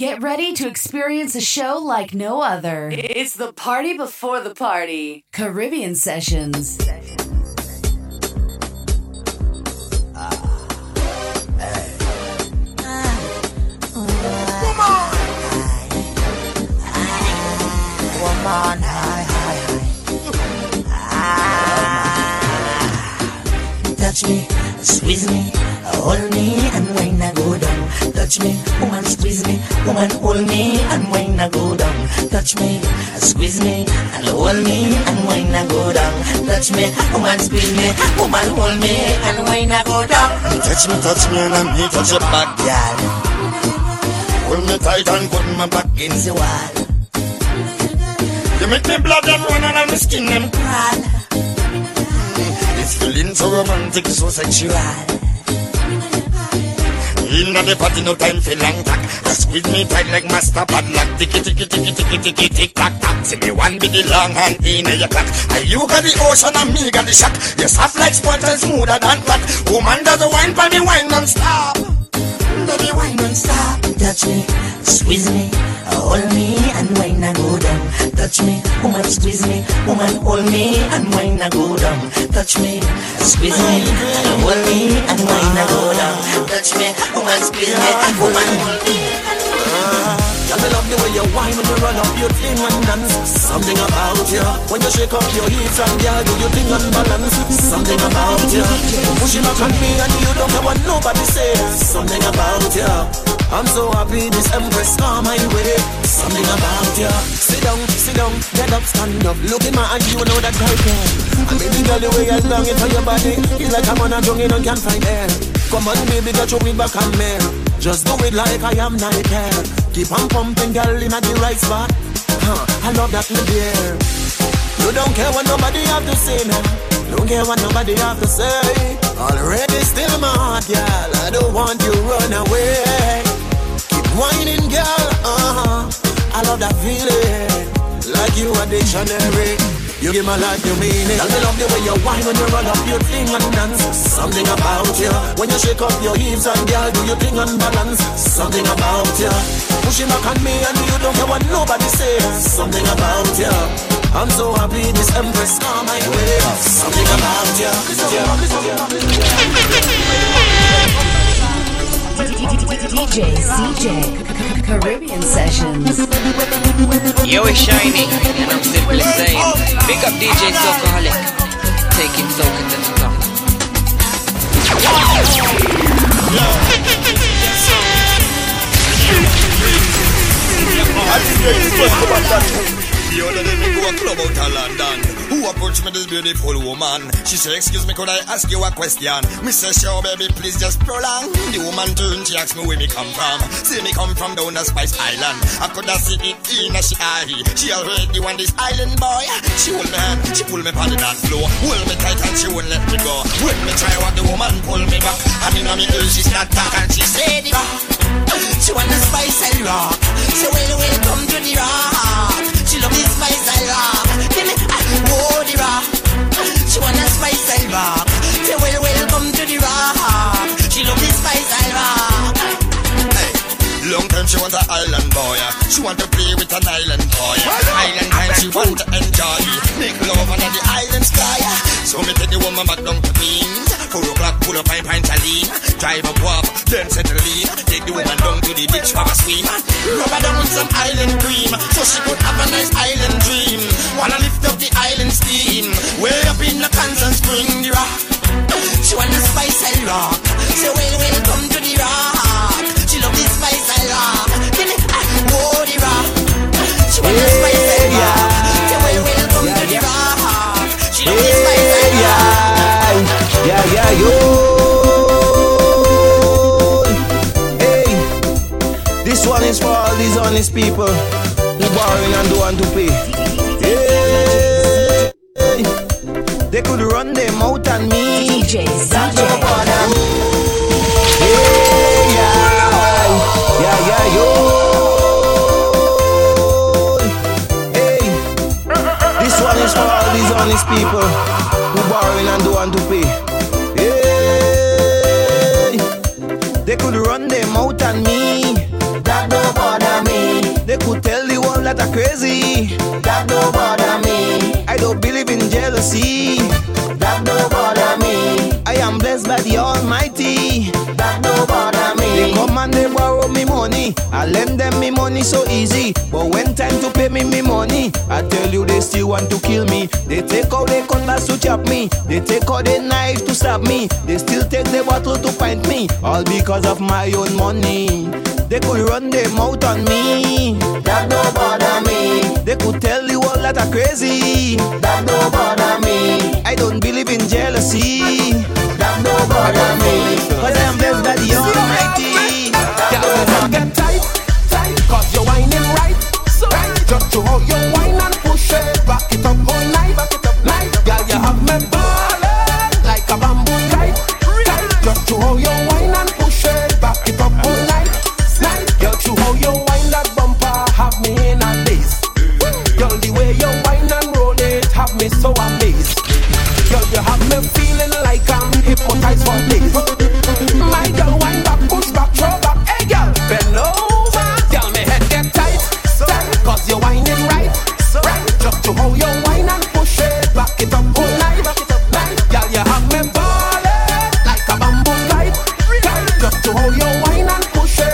Get ready to experience a show like no other. It's the party before the party. Caribbean Sessions. Woman. Touch me, squeeze me, hold me, and when I go down. Touch me, woman, squeeze me, woman, hold me, and when I go down. Touch me, squeeze me, and hold me, and when I go down. Touch me, woman, squeeze me, woman, hold me, and when I go down. Touch me, and I'm here, touch your back, girl. Hold me tight and put my back against the wall. You make me blood and run, and my skin and crawl. It's feeling so romantic, so sexual. In the party, no time for long talk. Squeeze me tight like master padlock. Ticky ticky ticky ticky ticky tick tack tack. See me one big long hand in your clock. You got the ocean and me got the shock. You're soft like sponge and smoother than crack. Woman does the wine for me, wine non-stop. Baby, wine non-stop. Touch me, squeeze me, hold me, and when I go down. Touch me, woman, squeeze me, woman, hold me, and when I go down. Touch me, squeeze me, hold me, and when I go down. Touch me, woman, squeeze me, woman, hold me. Just love the way you whine when you run up your thing and dance. Something about you. When you shake up your hips and yeah, do your thing and balance. Something about you. Pushing up on me and you don't know what nobody says. Something about you. I'm so happy this empress come my way. Something about ya. Sit down, get up, stand up. Look in my eyes, you know that I can. I mean, you got the way I long into your body. It's like I'm on a jungle and can't find air. Come on, baby, got your way back and mare. Just do it like I am not care. Keep on pumping, girl, in at the right spot. I love that, my dear. You don't care what nobody have to say now. Don't care what nobody have to say. Already still my heart, girl. I don't want you run away. Whining girl, I love that feeling, like you a dictionary. You give my life your meaning. Tell me love the way you whine when you run up your thing and dance. Something about you. When you shake up your hips and girl, do your thing and balance. Something about you. Pushing back on me and you don't care what nobody says. Something about you. I'm so happy this empress come my way. Something about you. DJ CJ Caribbean Sessions. Yo, it's Shiny, and I'm simply saying, big up DJ Socoholic. Take it, soak it, and stop. The other day we go a club out of London. Who approached me, this beautiful woman? She said, excuse me, could I ask you a question? Me say, sure, baby, please just prolong. The woman turned, she asked me where me come from. Say me come from down the Spice Island. I could have seen it in a she eye. She already want this island boy. She hold me hand, she pull me by the dance floor. Hold me tight and she won't let me go. When me try what the woman pull me back. I mean, me girl, she start talk and she said it back. She want the spice and rock. She will come to the rock. She love the spice and rock. Oh, the rock. She wanna spice and rock. Say well, welcome to the rock. She love the spice and rock. Hey, long time she want an island boy. She want to play with an island boy. Island time she want to enjoy. Make love under the island sky. So me take the woman back down to Queens. 4 o'clock, pull up pine pine chaline. Drive up wop, then settle in. Take the woman down to the beach for a swim. Rub her down with some island cream, so she could have a nice island dream. Wanna lift up the island steam, way up in the Constant Spring, the rock. She want the spice and rock. Say, well, welcome to the rock. She love the spice and rock. Oh, the rock. She want the spice and rock. Say, well, welcome to the rock. She love the spice and rock. Yeah, yeah, yo. Hey, this one is for all these honest people who borrowing and don't want to pay. They could run them out on me. DJ, DJ. Yeah, yeah, yeah, yeah, yo. Hey, this one is for all these honest people who borrowing and don't want to pay. Hey, they could run them out on me. That don't bother. that are crazy, that don't bother me. I don't believe in jealousy, that don't bother me. I am blessed by the Almighty, that don't bother me. They come and they borrow me money, I lend them me money so easy. But when time to pay me money, I tell you they still want to kill me. They take out their cutlass to chop me, they take out their knife to stab me, they still take their bottle to pint me, all because of my own money. They could run their mouth on me, that don't bother me. They could tell you all that are crazy, that don't bother me. I don't believe in jealousy, that don't bother me. Cause I'm blessed by the Almighty. That don't get tight, cause you're whining right. So just to hold your wine and push it back it up all night. Girl, you have me ballin' like a bamboo kite. Just to hold your wine and push it back it up all night. Girl, you how you wind that bumper, have me in a daze. Girl, the way you wind and roll it, have me so amazed. Girl, you have me feeling like I'm hypnotized for days. My girl, wind back, push back, throw back. Hey girl, bend over. Girl, my head get tight, cause you're winding right. Just to how you wind and push it, back it up all night. Girl, you have me balling like a bamboo kite. Just to how you wind and push it.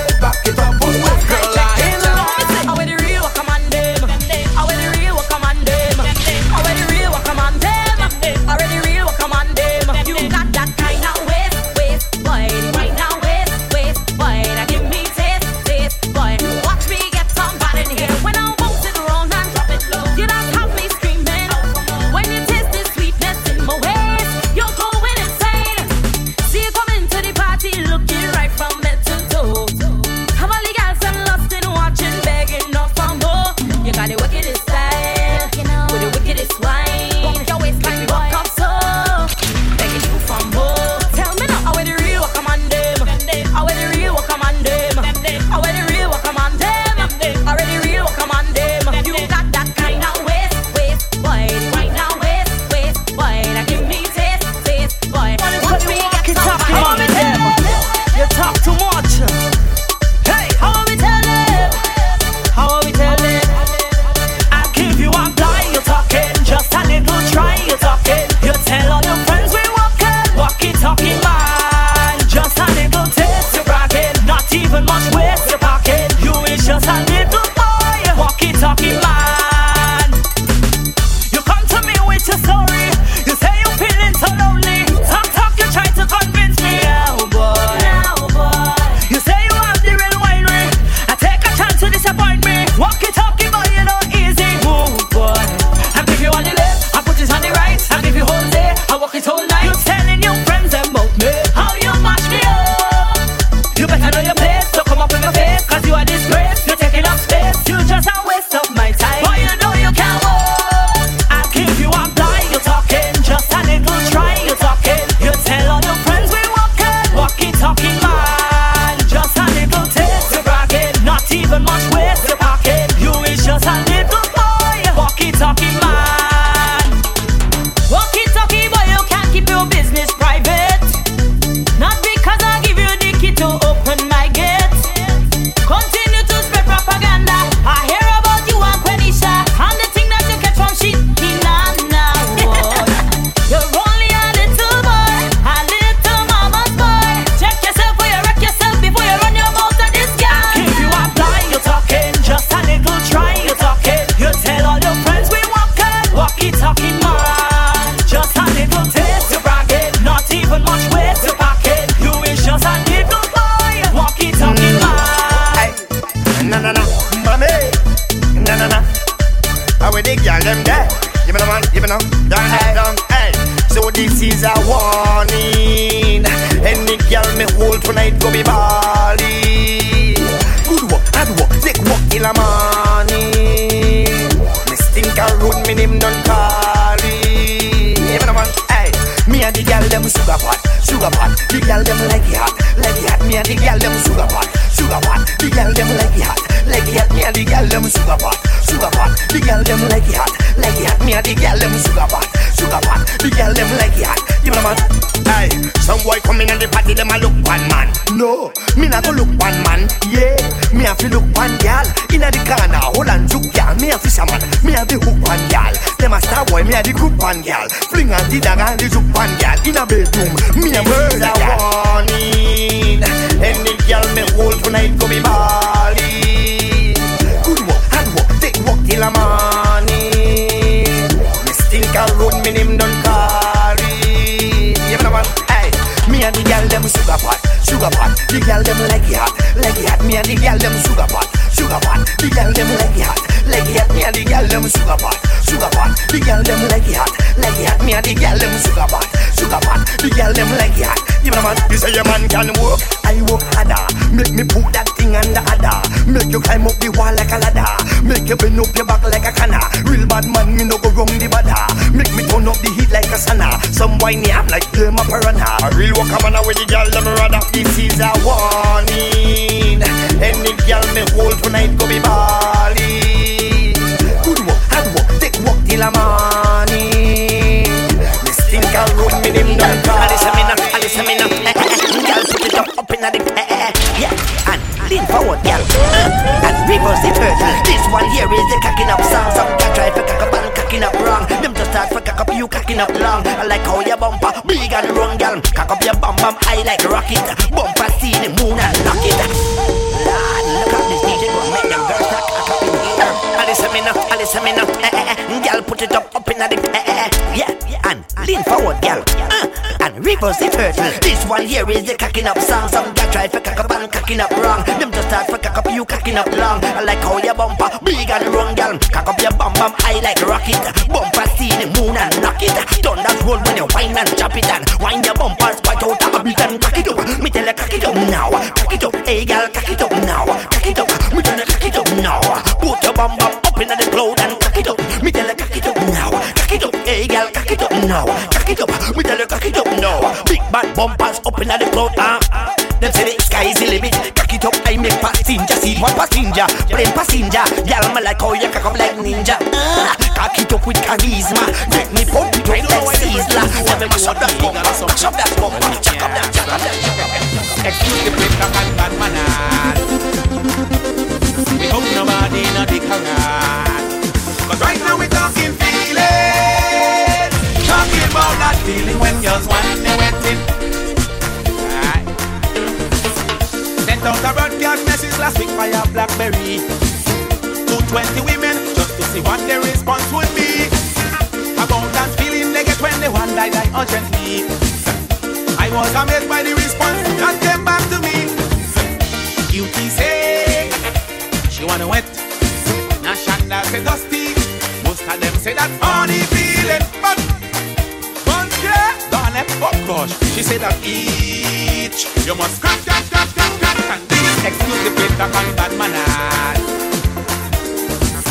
Me have to look one girl in the corner, hold and juke, yeah. man, me a fisherman, me a the hook pan gal. Them a star boy, me a the good pan gal. Fling a the dog and the juke pan gal. In a bedroom, me a murder warning. And the gal me hold tonight go me Bali. Good work, hard work, take work till a morning. Me stink a road, me name don't carry. You know what? Hey, me a the gal them sugar pot. Sugar pot, the girl them leggy hot, me and the girl them sugar pot, the girl them leggy hot, me and the girl them sugar pot, the girl them leggy hot, me and the girl them sugar pot, the girl them leggy hot. You know man, you say your man can work, I work harder, make me put that thing under harder, make you climb up the wall like a ladder, make you bend up your back like a canna, real bad man me no go wrong the bada, make me turn up the heat like a sauna, some whiny I'm like them a piranha, a real walker man with the girl them rather. This is a warning. Any girl me hold tonight go be Bali. Good work, hard work, take work till a morning. Me stink a road, me name don't call. Alice a minute. Girl put it up in a dip. Yeah, and lean forward, girl. And reverse the turtle. This one here is the cacking up song. Some can try for cack up and cacking up wrong. Them just start for cack up, you cacking up long. I like how your bumper big and wrong, girl. Cack up your bum bum, I like rocket. Bumper see the moon and lock it. Lord, look at this DJ go make them girls knock a cup in here. Alice a minute. Girl put it up in a dip. Yeah, and lean forward, girl. And reverse the turtle. This one here is the cacking up song. Some guy tried for cack up and cacking up wrong. Them just start for cack up, you cacking up long. I like how your bumper big and wrong, girl. Cack up your bum bum, I like rocket. Bumper see the moon and knock it. Thunders roll when you whine and chop it. And whine your bumpers quite out of a bit and cock it up. Me tell you cock it up now. Cock it up, hey girl, cock it up now. Cock it up, me tell you cock it up now. Put your bum bum up in the cloud and cock it up. Me tell you cock it up now. Cock it up, hey girl, cock it up now. Cock it up, me tell you cock it up now. Big bad bumpers up in the cloud. Them say the sky is the limit. Cock it up, I make passenger. See one passenger, plain passenger. Girl, me like how you cock up like ninja. Cock it up with charisma. Make me pump it up like Sizzla. Let me mash up that bumper, check up that, check up that. Excuse the break of bad manners. We hope nobody not the canard. But right now we talking feelings. Talking about that feeling when girls want to wet it. Sent out a broadcast message last week via Blackberry to 20 women just to see what their response would be. About that feeling they get when they want to die urgently. I was amazed by the response that came back to me. Cutie say she wanna wet. Now Shanda say dusty. Most of them say that funny feeling. But one girl done it, oh gosh, she said that each you must crack. Excuse the break up on bad manners.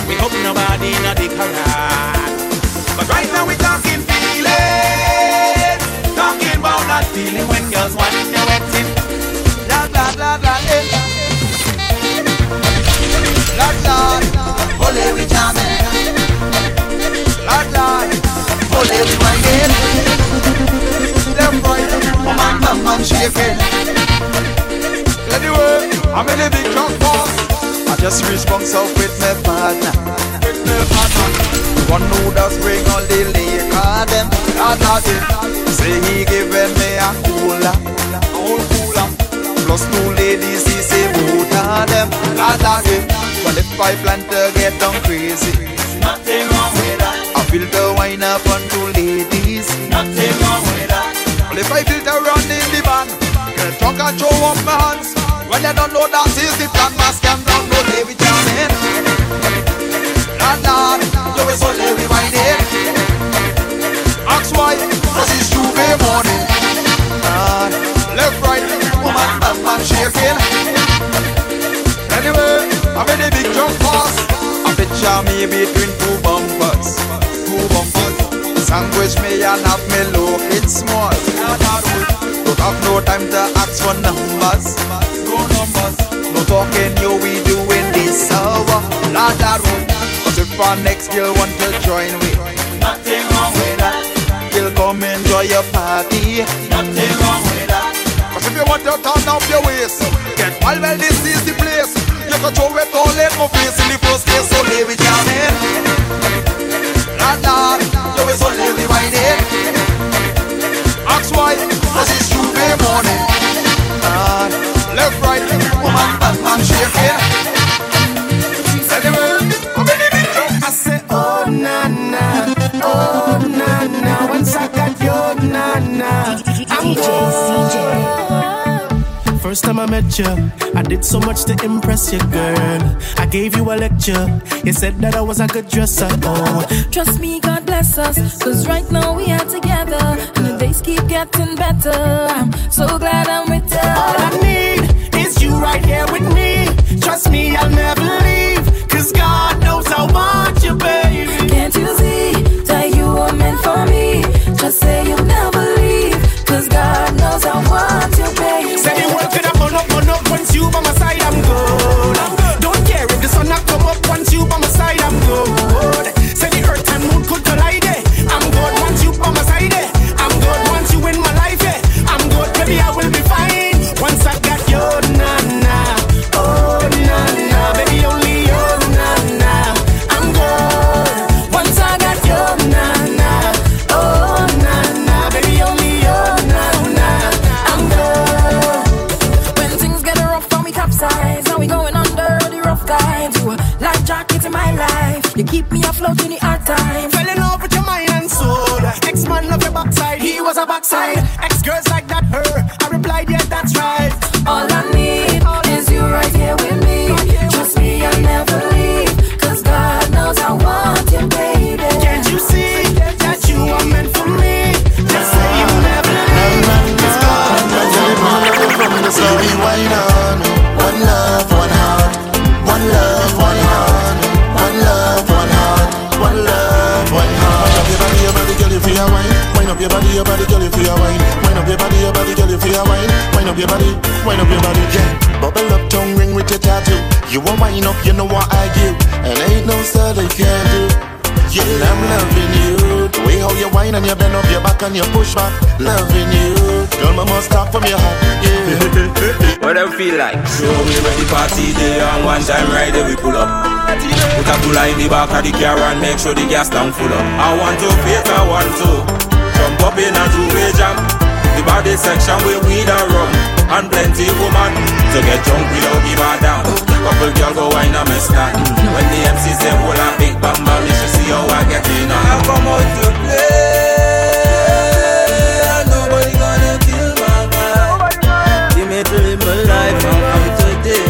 We hope nobody not the carrot. But right now we talking feelings. Talking about that feeling when girls want to wet it. La la la la Lord Lord, holy we jamming. Lord Lord, holy we winding. Them boys, woman, man shaking. I'm in a big drunk boss. I just reached myself with my partner. One who does bring all the liquor them. Say he given me a cooler. Plus two ladies he say both of them. But if I plan to get down crazy, nothing wrong with that. I build the wine up on two ladies, nothing wrong with that. But if I build a round in the van, girl talk and show up my hands. When you don't know that is the plan, mask and don't know they be jamming. Lord, you is only rewinding. Ask why, cause it's Tuesday morning. Left, right, woman, man shaking. Anyway, I'm in a big jump pass. I picture me between two bumpers. Sandwich me and have me low, it's small. Don't have no time to ask for numbers. No talking, yo, we doing this hour. Not that one. Cause if our next girl want to join we, nothing wrong with that. Girl, come enjoy your party, nothing wrong with that. Cause if you want to turn off your waist, get wild, well, this is the place. You can throw it all in my face in the first place. So leave it down here. time I met you, I did so much to impress you, girl. I gave you a lecture. You said that I was a good dresser. Oh, trust me, God bless us, 'cause right now we are together, and the days keep getting better. I'm so glad I'm with you. All I need is you right here with me. Trust me, I'll never leave, 'cause God knows I want you, baby. Can't you see that you are meant for me? Just say you'll never leave, 'cause God knows I want you, baby. Say the world could have gone up, once you by my side, I'm good. Don't care if the sun not come up, once you by my side, I'm good. Say the earth and moon could collide, I'm good, once you by my side, I'm good, once you in my life, I'm good, baby, I will be fine, once I got your na-na, oh na-na, baby, only your na-na, I'm good, once I got your na-na, oh na-na, baby, only your na-na, I'm good. When things get rough on me capsize, and we going under the rough times, you a life jacket in my life, you keep me afloat in the hard times. Ex-man love your backside, he was a backside. Ex-girls like that, her, I replied, yeah, that's right. All I need is you right here with me. Trust me, I'll never leave, 'cause God knows I want you, baby. Can't you see that you are meant for me? Just say you'll never leave, 'cause God knows I want you, baby. From the story, why not? One love, one heart. One love, one heart. One love, one heart. One love, one heart. Wind up your body, girl, you feel your wine. Wind up your body, girl, you feel your wine. Wind up your body, yeah. Bubble up, tongue ring with your tattoo. You won't wind up, you know what I do, and ain't no stuff they can do. Yeah, I'm loving you. The way how you whine and you bend up your back and you push back, loving you. Girl, my must stop from your heart, yeah. What do you feel like? So we ready party day, and one time right there we pull up. Put a puller in the back of the car and make sure the gas tank full up. I want to fake, I want to jump up in a two-way jam. The body section with weed and rum and plenty woman to get drunk without give a damn. Couple girl go wine and mess that. When the MC say hold a big bam bam, you should see how I get in. I come out to play. Nobody gonna kill my vibe. Give me to live my life from today.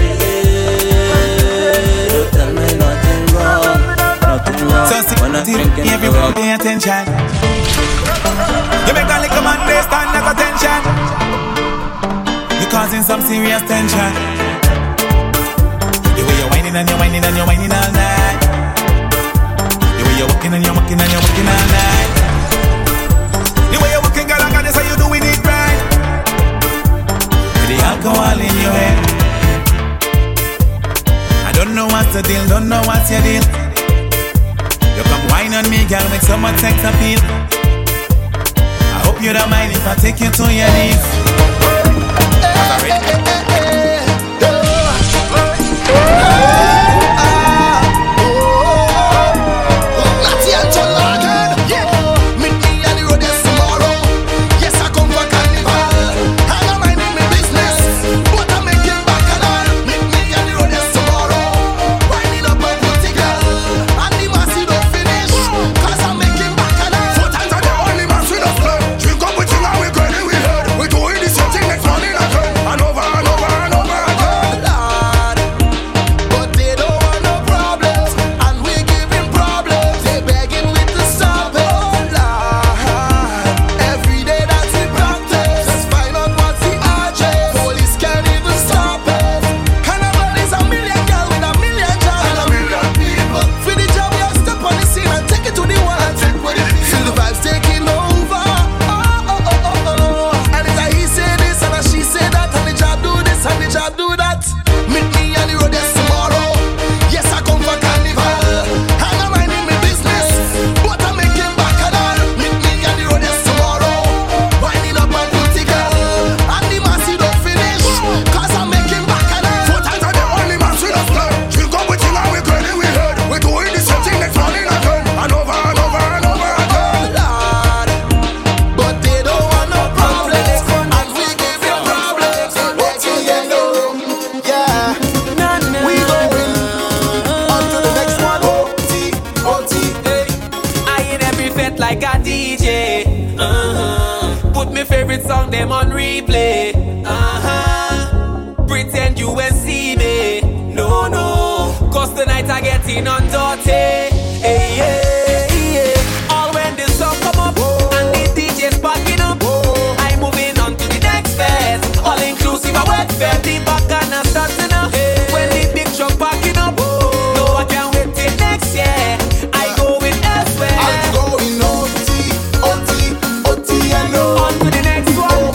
So sick, everyone pay attention. You make a little man they stand at attention. You're causing some serious tension. The way you're whining and you're whining and you're whining all night. The way you're walking and you're walking and you're walking all night. The way you're walking, girl, I got this, how you doing it right. With the alcohol in your head, I don't know what's the deal, don't know what's your deal. You come whine on me, girl, make so much sex appeal. I hope you don't mind if I take you to your knees. Favorite song, them on replay. nights are getting on dirty. Hey, yeah, yeah. All when the song come up and the DJ's packing up, I'm moving on to the next phase. All inclusive, I went fair. The back and I start to know when the big truck packing up. No, I can't wait till next year. I go with elsewhere. I'm going OT, and on to the next one.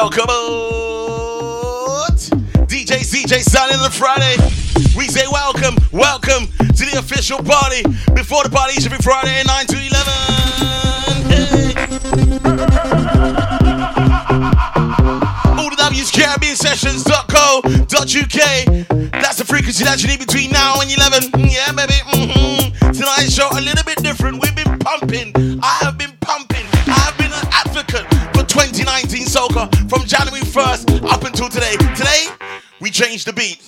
Welcome out, DJ CJ Sunday on Friday. We say welcome to the official party. Before the party, each every Friday, 9 to 11. All the W's, caribbeansessions.co.uk. That's the frequency that you need between now and 11. Yeah, baby. Mm-hmm. Tonight's show a little bit different. We've been pumping. I have been pumping. I've been an advocate for 2019 soca from January 1st up until today. Today, we changed the beat.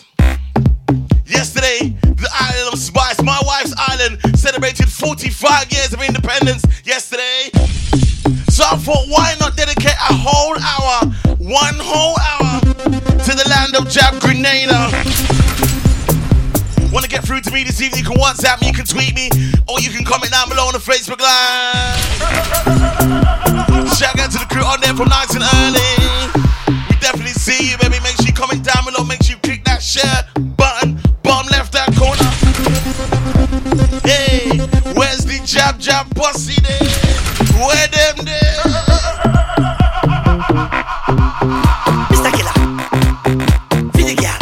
Yesterday, the Island of Spice, my wife's island, celebrated 45 years of independence yesterday. So I thought, why not dedicate a whole hour, one whole hour, to the land of Jab, Grenada. Want to get through to me this evening, you can WhatsApp me, you can tweet me, or you can comment down below on the Facebook Live. Shout out to the crew on there from nice and early. We definitely see you, baby. Make sure you comment down below, make sure you click that share button, bottom left that corner. Hey, where's the jab bossy there? Where them there? Mr. Killer, be the girl.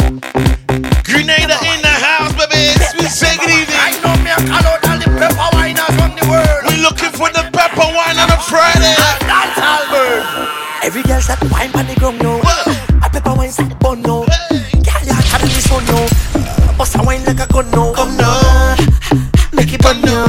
Grenada in the house, baby. We say good evening. I know me and Carlo all the pepper winers from the world. We looking for the pepper wine on a Friday. That's Albert. Every girl that wine on the ground, no. A pepper wine sat bun, no. Girl, you hot on the sun, no. Bust a wine like a gun, no. Come now, make it bun, no.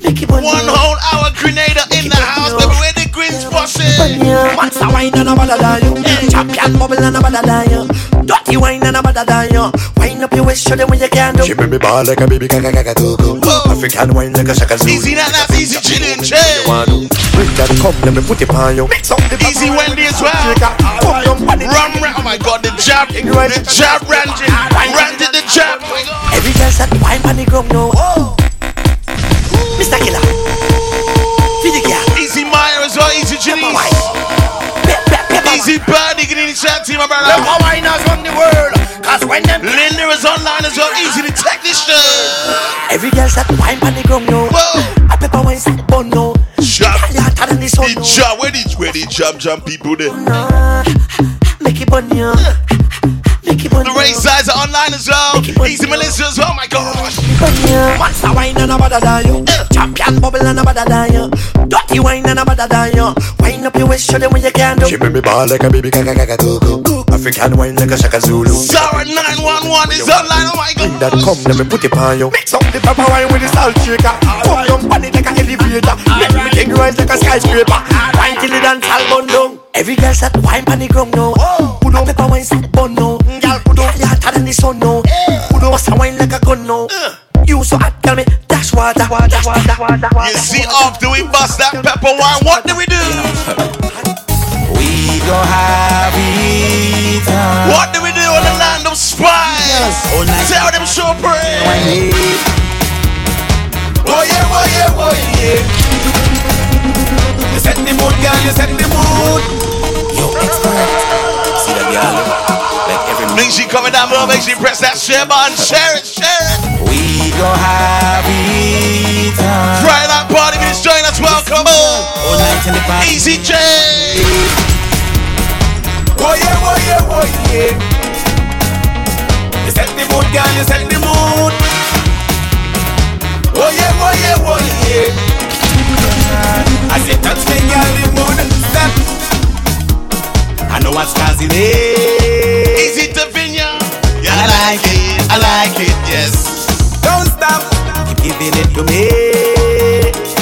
Make it bun, no. 1 whole hour, Grenada in the house, baby. Where the greens bussin'? Monster wine on a balada, you. Champion bubble on a balada, you. Dirty wine and a badder than you. Wine up your waist, show them what you can do. She make me ball like a baby kaka-kaka-tuku. African wine like a shaka-tuku. Easy now, that's easy chillin', chill. Bring that cup, let me put it on you. Easy Wendy as well. Rum, oh my God, the jab, ranted the jab. Every girl said wine on the ground, no. Mr. Killer, feed the girl. Easy Meyer as well, easy chillin'. Easy Birdie, get in the chat team, my brother. The power winners run the world. Cause when them Linda is online as well, easy to technician. Every girl said wine on the ground, no. A pepper wine said bun, no. Jump, the jump, where the jump people there. Make it bun, yeah. The race sides are online as well. Easy Melissa as well, oh my gosh. Monster wine and a badder than you. Champion bubble and a badder than you. Dirty wine and a badder than you. Wine up your waist, show them what you can do. She make me ball like a baby kaka-kaka-tuku. African wine like a shaka Zulu. Sarah 911 is online, oh my gosh. Bring that cum, let me put it on you. Mix up the pepper wine with the salt shaker. Fuck them funny like an elevator. Make me king rise like a skyscraper. Wine till it dance all bundle. Every girl said wine on the ground, no. Put on pepper wine, said bun, no. You're hotter than the sun, no. Bust a wine like a gun, no. You so hot, tell me, dash water. You see, after we bust that pepper wine, what do we do? We go have it. What do we do on the land of spice? Tell them show praise. Oh yeah. You set the mood, girl, you set the mood. Yo, it's correct. See that girl. Make sure you comment down below, make sure you press that share button. Share it. We go have it. Friday night party, please join us. Welcome all. Easy J. Oh yeah. You set the mood, girl, you set the mood. Oh yeah. I said touch me, girl, the mood. Step. I know what's causing it. Easy to vineyard. Yeah, I like it, yes. Don't stop, keep giving it to me.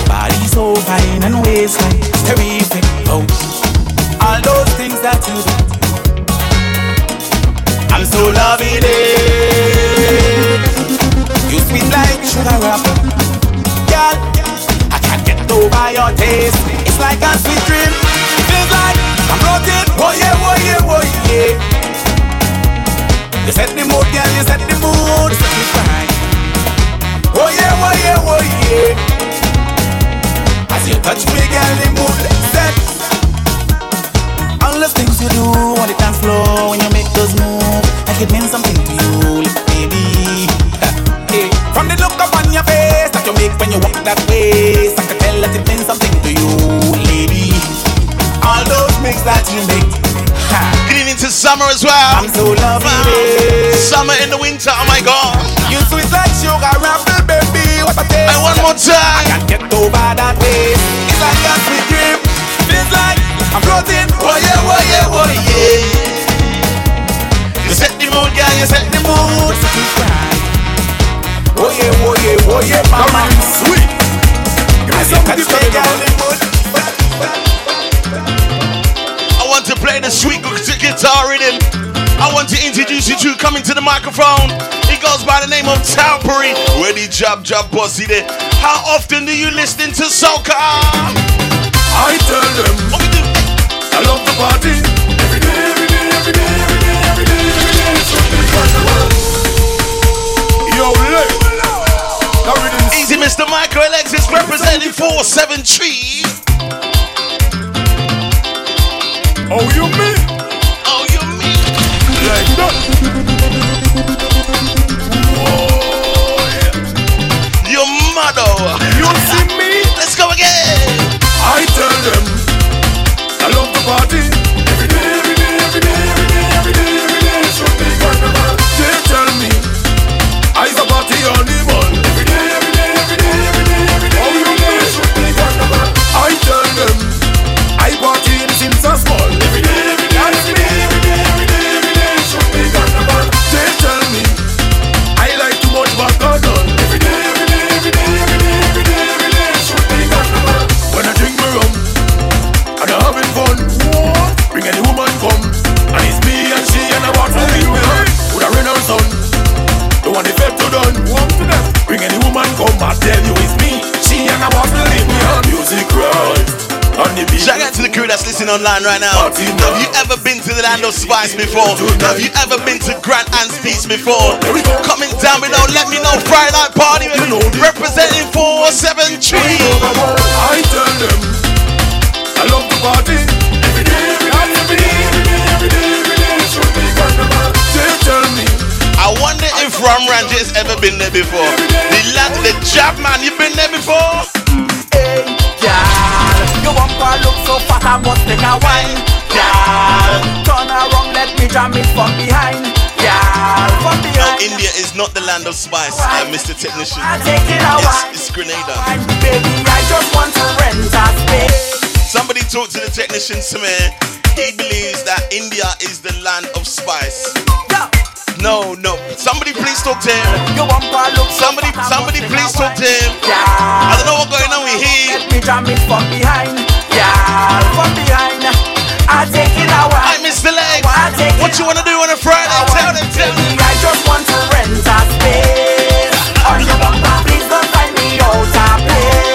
Body so fine and waistline terrific, oh. All those things that you do, I'm so loving it. like a sweet dream. Feels like I'm floating. Oh yeah, oh yeah, oh yeah. You set the mood, girl, you set the mood. Set me fine. Oh yeah, oh yeah, oh yeah. As you touch me, girl, the mood set. All those things you do on the dance floor when you make those moves, like it means something to you, little baby. Hey, from the look upon your face that you make when you walk that way, I can tell that it means something to you, lady. All those mix that you make. Ha. Getting into summer as well. I'm so lovely. Summer in the winter, oh my God. You sweet like sugar, raffle, baby. What a taste. And one more time. I can't get over that taste. It's like a sweet dream. Feels like I'm floating, oh yeah, oh yeah, oh yeah. You set the mood, girl, you set the mood. Oh yeah, oh yeah, oh yeah, mama. Sweet. Give me some of the mood. I want to play the sweet guitar rhythm. I want to introduce you to coming to the microphone. He goes by the name of Talbury. Where the job bossy there. How often do you listen to soca? I tell them. What we do? I love the party. Every day, every day, every day, every day, every day, every day. It's something for the world. Yo, look. Easy, Mr. Michael Alexis representing 473. Oh, you mean? Oh, you mean? Like that. Oh, yeah. Your mother. You see me? Let's go again. I tell them. I love the party. Every day, every day, every day, every day, every day, every day. It's what they call the world. They tell me I's a party on the ball. Every day, every day, every day, every day, every day, every day. It's what they call the world. I tell them I party in Simpsons Mall. Every day, every day, every day, every day, every day, every day. It's what they call the world. They tell me I like too much vodka. Every day, every day, every day, every day, every day, every day. It's what they call the world. When I drink my rum and I'm having fun. What? Bring any woman come, and it's me and she and I walk from me. Would I rain or sun? Don't want the fed to done. Bring any woman come, I tell you it's me, she and I walk from me. Music rise on the beat. Shout out to the crew that's listening online right now. Have you ever been to the land of spice before? Have you ever been to Grand Anne's Peace before? Comment down below, let me know. Friday night party, representing 473. I tell them. I love the party. Every day, every day, every day, every day, every day, every day. It's what they call the world. They tell me. I wonder if Ram Ranjay has ever been there before. The lad, the jab man, you been there before? Hey, girl, you want to look so fat, I must take a wine. Girl, turn around, let me jam it from behind. Girl, from behind. Now, India is not the land of spice, Mr. Technician. It's Grenada. Baby, I just want to rent a space. Somebody talk to the technician to me. He believes that India is the land of spice. No, no. Somebody please talk to him. Somebody please talk to him. I don't know what's going on with him. Let me jam it from behind. Yeah, from behind. I take it away. I miss the leg. What you want to do on a Friday? Tell them, tell me. I just want to rent a space. On your bumper, please don't find me out of place.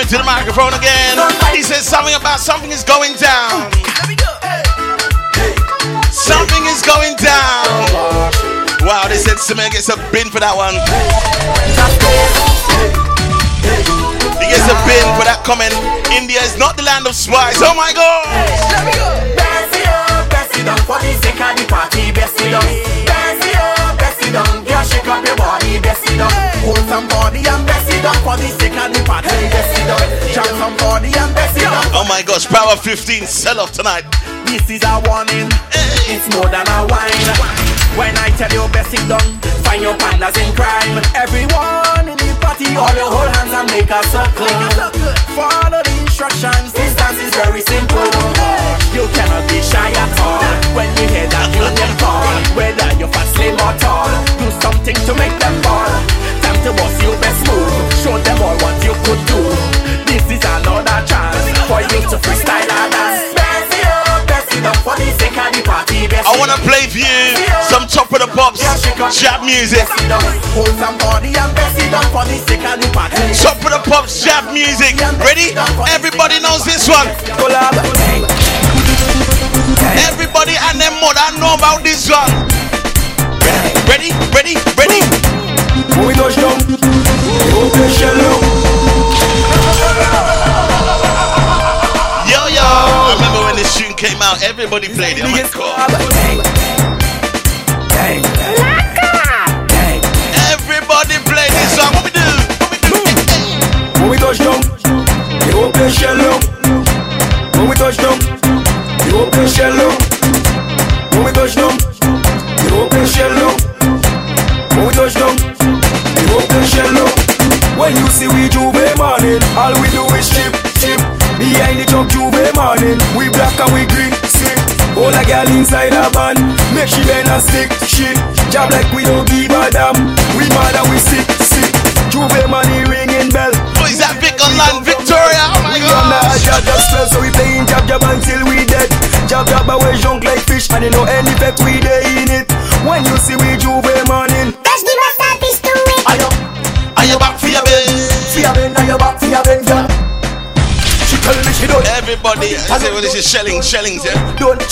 To the microphone again. He says something about something is going down. Something is going down. Wow, they said Samir gets a bin for that one. He gets a bin for that comment. India is not the land of spice. Oh my God. Hold somebody and bless it up for the sake of the party. Oh my gosh, Power 15 sell off tonight. This is a warning, it's more than a wine. When I tell you best sit down, find your partners in crime. Everyone in the party, all your whole hands and make a circle. Follow the instructions, this dance is very simple. You cannot be shy at all. When you hear that union call, whether you're fast, slim or tall, do something to make them fall. Time to boss, you best move, show them all what you could do. This is another chance for you to freestyle and dance. I wanna play for you some top of the pops, jab music. Top of the pops, jab music. Ready? Everybody knows this one. Everybody and their mother know about this one. Ready? Ready? Ready? Yo, yo! Remember when this tune came out, everybody played it. I'm like, everybody played this song. What we do? What we do? When we touch down, the whole place shall look. When we touch down, the whole place shall look. When we touch down, the whole place shall look. When we touch down, the whole place shall look. When you see we Juve morning, all we do is chip, chip. Behind the truck Juve morning, we black and we green, sick. All a girl inside a van, make she bend a stick, shit. Job like we don't give a damn, we mad and we sick, sick. Juve money ringing bell. Oh, is that Vic online, Victoria? Oh my gosh. We on a job spell, so we playing jab jab until we dead. Jab jab away junk like fish, and you know any effect we dey in it. When you see we Juve morning, that's the masterpiece to it. Are you back for your ben? For your ben, are you back for your ben, girl? Everybody, I say, well, this is Shellings, yeah? What's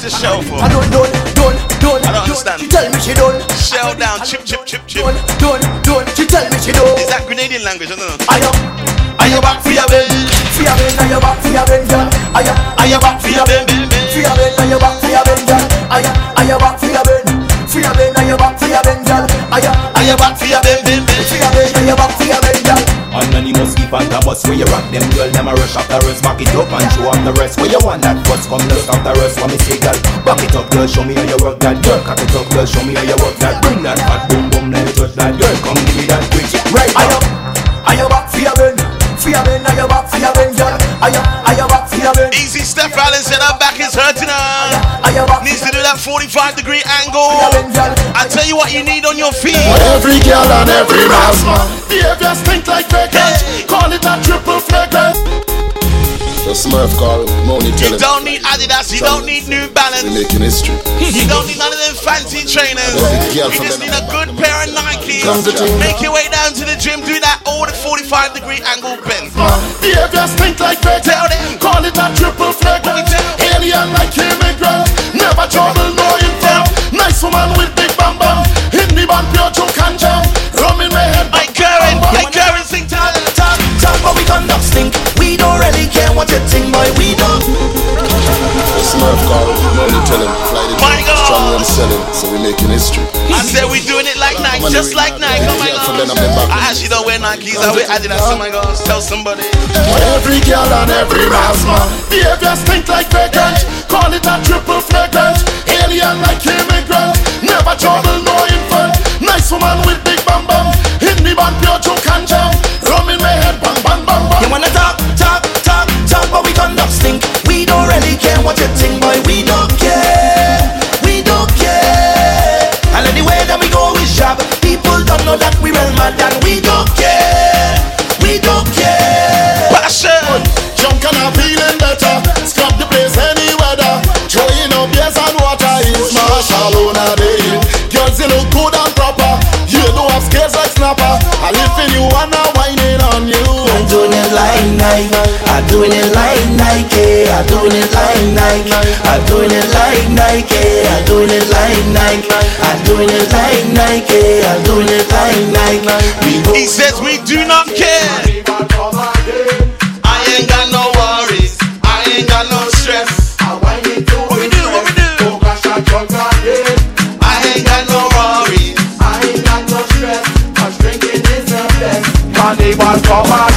the shell for? I don't understand. She tell me she don't. Shell down, chip. She tell me she don't. Is that Grenadian language? I don't know. Are you back for your baby? Are you back for your baby? Are you back for your baby? Are you back for your baby? Are you back for your baby? Are you back for your baby? Are you back for your baby? Are you back for your baby? Anonymous keep on the bus where you rock them girl. Them a rush after us, back it up and show up the rest. Where you want that bus, come look after us. What me say girl, back it up girl, show me how you work that girl. Cock it up girl, show me how you work that. Bring that fat boom boom, let me touch that girl. Come give me that quick right now. Are you back for your ben? For your ben, are you back for your ben girl? Are you back for your ben? Easy Steph Allen said her back is hurting her. Needs to do that 45-degree angle. I tell you what you need on your feet. Every girl and every man's man. Behavior stink like fragrance. Call it a triple fragrance. The Smurf call money. You don't need Adidas. You don't need New Balance. We're making history. You don't need none of them fancy trainers. You just need a good pair of Nikes. Make your way down to the gym. Do that all the 45-degree angle bend. Behavior stink like fragrance. Call it a triple fragrance. Alien like immigrant. Never trouble, no infant. Nice woman with big bam bam. Hindi band pure choke and jam. Rum in my head. I current sing talent, but we conduct stink. We don't really care what you think, boy. We don't. The Smurf call, money telling, flight it. My God. Strong and selling, so we making history. I said we doing it like Nike, just like Nike. Oh my God. I actually don't wear Nikes. I wear Adidas. Oh my God. Tell somebody. Every girl and every man's man. Behavior stink like fragrance. Call it a triple fragrance. Alien like immigrant. Never trouble, no infant. Nice woman with big bam bam. Hindi band pure choke and jam. Rum in my head, bam bam bam bam. You wanna talk, but we conduct stink. We don't really care what you think, boy. We don't care. And anywhere that we go is job. People don't know that we real mad and we don't care. We don't care. Passion. Junk and I'm feeling better. Scrap the place any weather. Throwing up beers and water is martial on a day. Girls, you look good and proper. You know I'm scared like snapper. I live in you and I'm whining on you. I'm doing it like Nike. I'm doing it like Nike. I'm doing it like Nike. I'm doing it like Nike. I'm doing it like Nike. I'm doing it like Nike. I'm doing it like Nike. He says we do not care. Come on,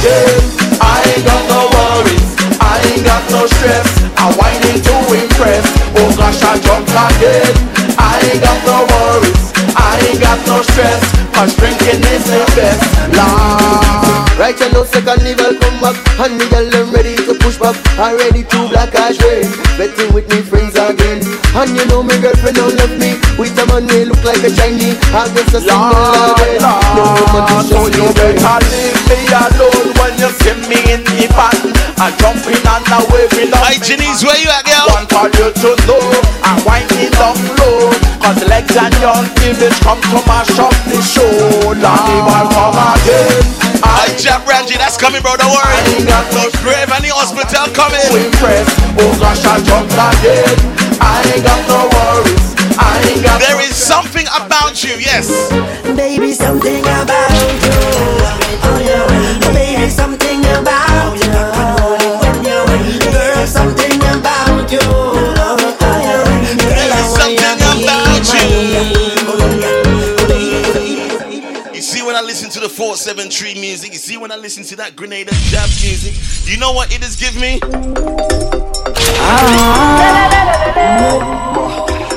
carnival come back, and the girl them ready to push back. I ready to black ash rain, betting with me friends again. And you know my girlfriend don't love me, with a man they look like a Chinese. I guess I sing all day. No woman to show you better leave me alone when you see me in the pan. I jump in and I wave it up. Hi Janice, where you at, girl? Want all you to know, I wind it up low. Cause legs and young image come to mash up the show. Carnival come again. I jab Ranji, that's coming, bro, don't worry. I got the grave and the hospital coming. We press, oh gosh, I jumped again. I ain't got no worries. I ain't got there no is stress. Something about you, yes. Baby, something about you. Oh yeah, baby, something about you. Oh yeah, girl, something about you. Oh yeah, there's something about you. You see, when I listen to the 473 music, you see, when I listen to that Grenada jab music, you know what it is give me?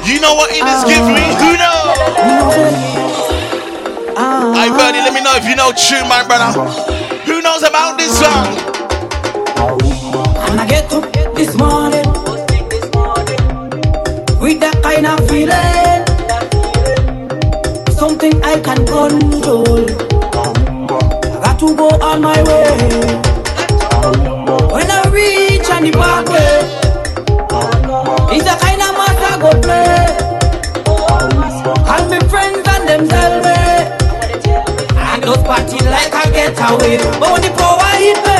You know what it is give me? Who knows? Hey, buddy, let me know if you know tune, my brother. Who knows about this song? And I get up this morning with that kind of feeling. Something I can control. I got to go on my way. When I reach on the parkway, it's the kind of match I go play. All my friends and them tell me I don't party like I get away. But when the power hit me,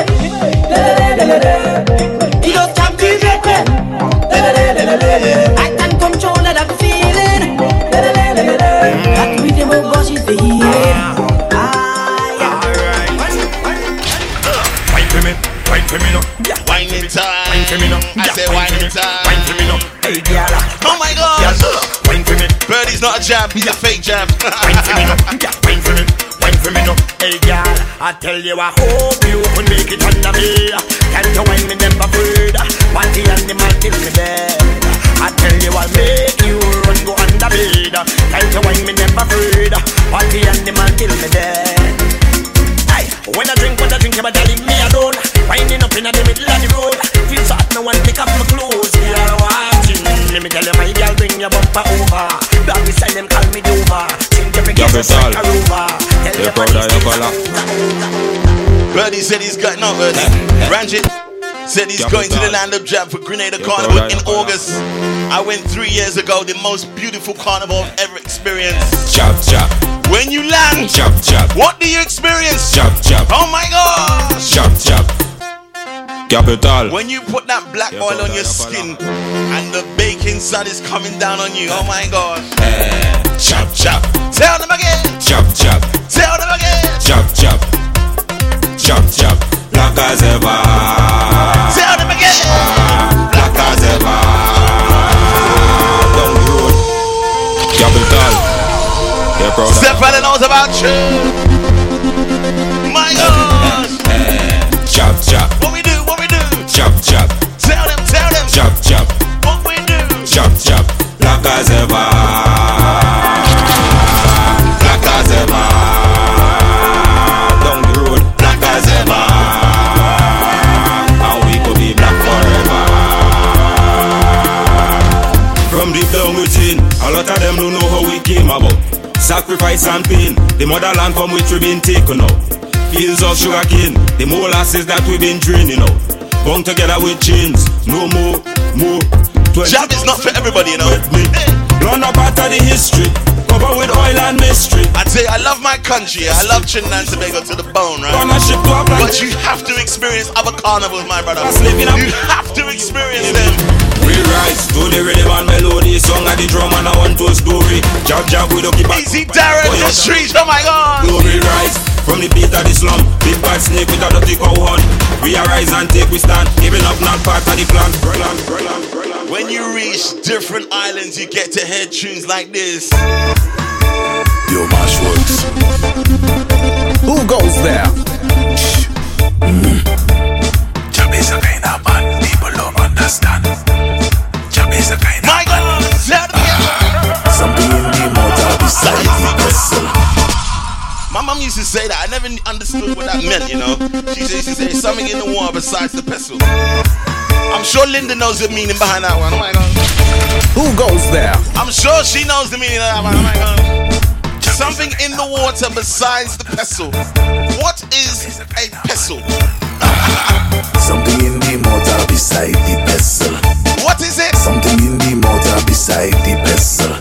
it just captivate me. I can't control that feeling. That rhythm of gosh is the heat. Wine for me now. Wine it time. Wine for me now. I say wine it time. Wine for me now. Hey, girl. Oh my God. Wine for me. Birdie's not a jab. He's a fake jab. Wine for me now. Wine for me. Wine for me now. Hey, girl. I tell you, I hope you can make it under me. Can't you wine me never food? Party and the man till me dead. I tell you, I'll make you run go under bed. Tell you why me never afraid. Party and the man till me dead. Aye, when I drink, you better leave me alone. Winding up in the middle of the road. Feels hot, no one pick up my clothes. They are watching. Let me tell you, my girl, bring your bumper over. Black beside them, call me Dover. Think you forget me like a rover. Tell your body to stop. Birdie said he's got no earth. Ranjit said he's going to the land of Jab for Grenada Carnival in August. I went 3 years ago, the most beautiful carnival I've ever experienced. Jab, jab. When you land, jab, jab. What do you experience? Jab, jab. Oh my God. Jab, jab. Capital. When you put that black oil on your skin and the baking soda is coming down on you, oh my God. Jab, jab. Tell them again. Jab, jab. Tell them again. Jab, jab. Jab, jab. Black as ever. Tell them again. Black as ever. Down the road. Capital. Yeah, bro. Step out and knows about you. My God. Chop, chop. What we do, what we do. Chop, chop. Tell them, tell them. Chop, chop. What we do. Chop, chop. Black as ever. Black as ever. Down the road. Black as ever. A lot of them don't know how we came about. Sacrifice and pain, the motherland from which we've been taken out. Fields of sugarcane, the molasses that we've been draining out. Bound together with chains, no more, more. Jab is not for everybody, you know. Blown up out of the history, covered with oil and mystery. I'd say I love my country, I love Trinidad and Tobago to the bone, right? But you have to experience other carnivals, my brother. You have to experience them. We rise to the rhythm and melody, song of the drum and I want to story. Jab jab we don't keep back. Easy Darren in the streets, oh my God. Glory rise from the beat of the slum. Big bad snake with a dirty cow horn. We arise and take we stand, giving up not part of the plan. When you reach different islands, you get to hear tunes like this. Yo, Mashworks. Who goes there? Jab is a kind of man people don't understand. Is a kind of my God, something in the motor beside the vessel. My mom used to say that. I never understood what that meant, you know. She used to say something in the water besides the pestle. I'm sure Linda knows the meaning behind that one. Oh my God. Who goes there? I'm sure she knows the meaning of that one. Oh my God. Something in the water besides the pestle. What is a pestle? Something in the water beside the pestle. What is it? Something in the water beside the pestle.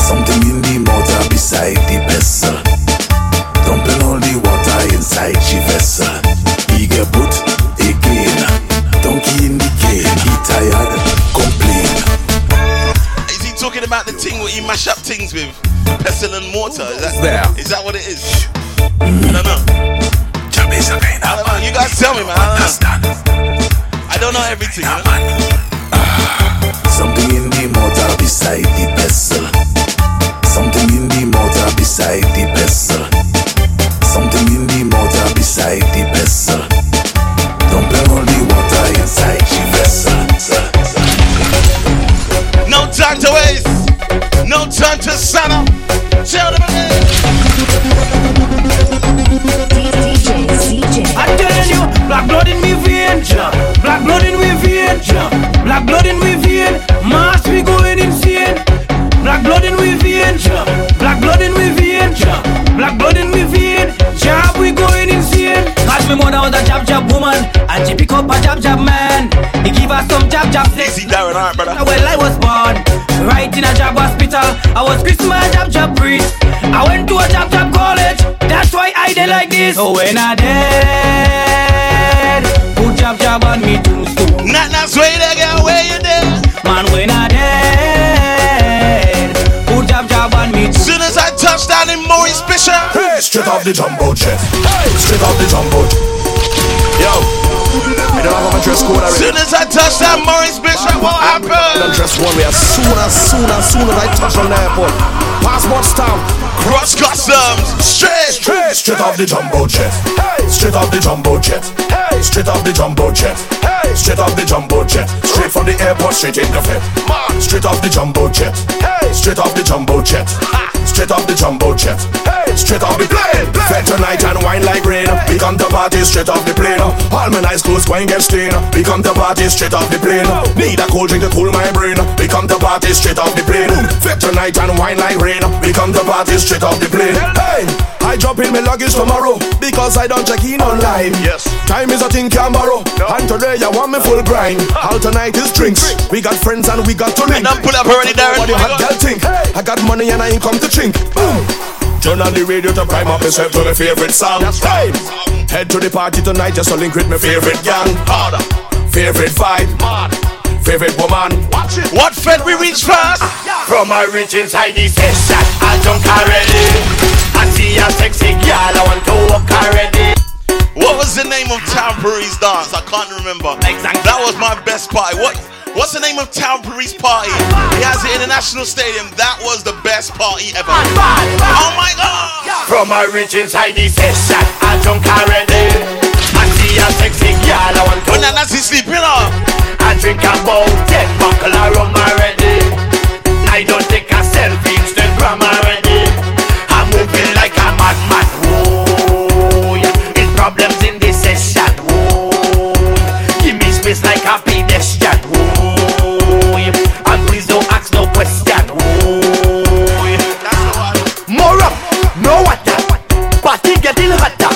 Something in the water beside the vessel. Dumping all the water inside the vessel. He get put again. Donkey in the cane. He tired. Complain. Is he talking about the thing where he mash up things with pestle and mortar? Is that what it is? I don't know. You guys tell me, man. I don't know everything. You know? Something in the mortar beside the vessel. Something in the mortar beside the vessel. Something in the mortar beside the vessel. Don't blame all the water inside the vessel. No time to waste. No time to settle. Tell them I'm telling you, black blood in me vein, black blood in me vein, black blood in me vein, mass we going insane. Black blood in me vein, black blood in me vein, black blood in me vein, jab we going insane. As me mother was a jab jab woman, and she pick up a jab jab man. He give us some jab jab sex. Easy down, alright, brother. Well, I was born right in a jab hospital. I was Christmas jab jab priest. I went to a jab jab college. That's why I did like this. So when I dead, put jab jab on me tombstone. Not that's way they get where you dead. Man, when I dead, put jab jab on me tombstone. Soon as I touch down in Maurice Bishop, hey, straight off the jumbo jet. Hey, straight off the jumbo jet. Yo, I don't have my dress code already. Soon as I touch down Maurice Bishop, what happened? I'm dressed one way. As soon as I touch on the airport, passport stamp. Cross customs, straight off the jumbo jet. Hey, straight off the jumbo jet. Hey, straight off the jumbo jet. Hey, straight off the jumbo jet. Straight from the airport, straight in the fit. Straight off the jumbo jet. Hey, straight off the jumbo jet. Straight off the jumbo jet. Hey, straight off the plane. Fed tonight and wine like rain. We come to party straight off the plane. All my nice clothes going get stained. We come to party straight off the plane. Need a cold drink to cool my brain. We come to party straight off the plane. Fed tonight and wine like rain. We come to party straight off the plane. Hey, I drop in my luggage tomorrow because I don't check in online. Yes, time is a thing can borrow. No. And today I want me full grind. All tonight is drinks. We got friends and we got to link. And pull up already, Darren. What do you have to think? Hey. I got money and I ain't come to drink. Boom. Turn on the radio to prime up yourself to my favorite song. That's right. Head to the party tonight just to link with my favorite gang. Harder. Favorite vibe. Mad. Favorite woman. Watch it. What fed we reach first? From my reach inside this session, I jump already. I see a sexy girl, I want to walk already. What was the name of Town Paris dance? I can't remember. Exactly. That was my best party. What's the name of Town Paris party? He has it in the National Stadium. That was the best party ever. Oh my God! From my reach inside this session, I jump already. I see a sexy girl, I want to. When that Nazi sleeping on, I drink about 10 buckle of rum already. I don't take a selfie, Instagram already. I'm moving like a madman. Whoa, yeah. It's problems in this session. Whoa, give me space like a pedestrian. Whoa, yeah. And please don't ask no question. Whoa, yeah. More up, no water. Party getting hotter.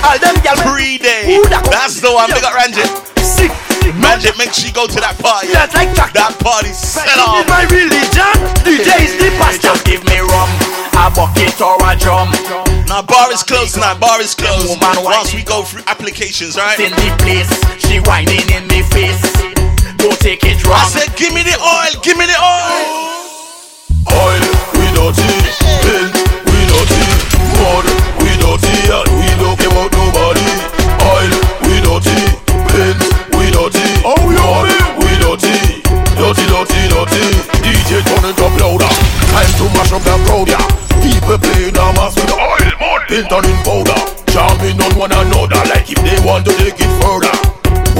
All them girls. 3 days. That's the one. Big up Ranjit. Sick. Magic, make sure you go to that party. That's like Jack. That party set off. My religion, DJ is the pastor. Just give me rum, a bucket or a drum. Now bar is closed tonight, bar is closed. Once we go through applications, right? In the place, she whining in the face. Don't take it wrong. I said, give me the oil, give me the oil. Oil, we don't eat. Bill, we don't eat. Mud, we don't eat. And we don't give out nobody. Oil, we don't eat. Bill. Oh, we dirty, dirty, dirty, dirty. DJ turn it up louder. Time to mash up that crowd, yeah. People playing a mass with the oil, mud, filter in powder. Charming on one another like if they want to take it further.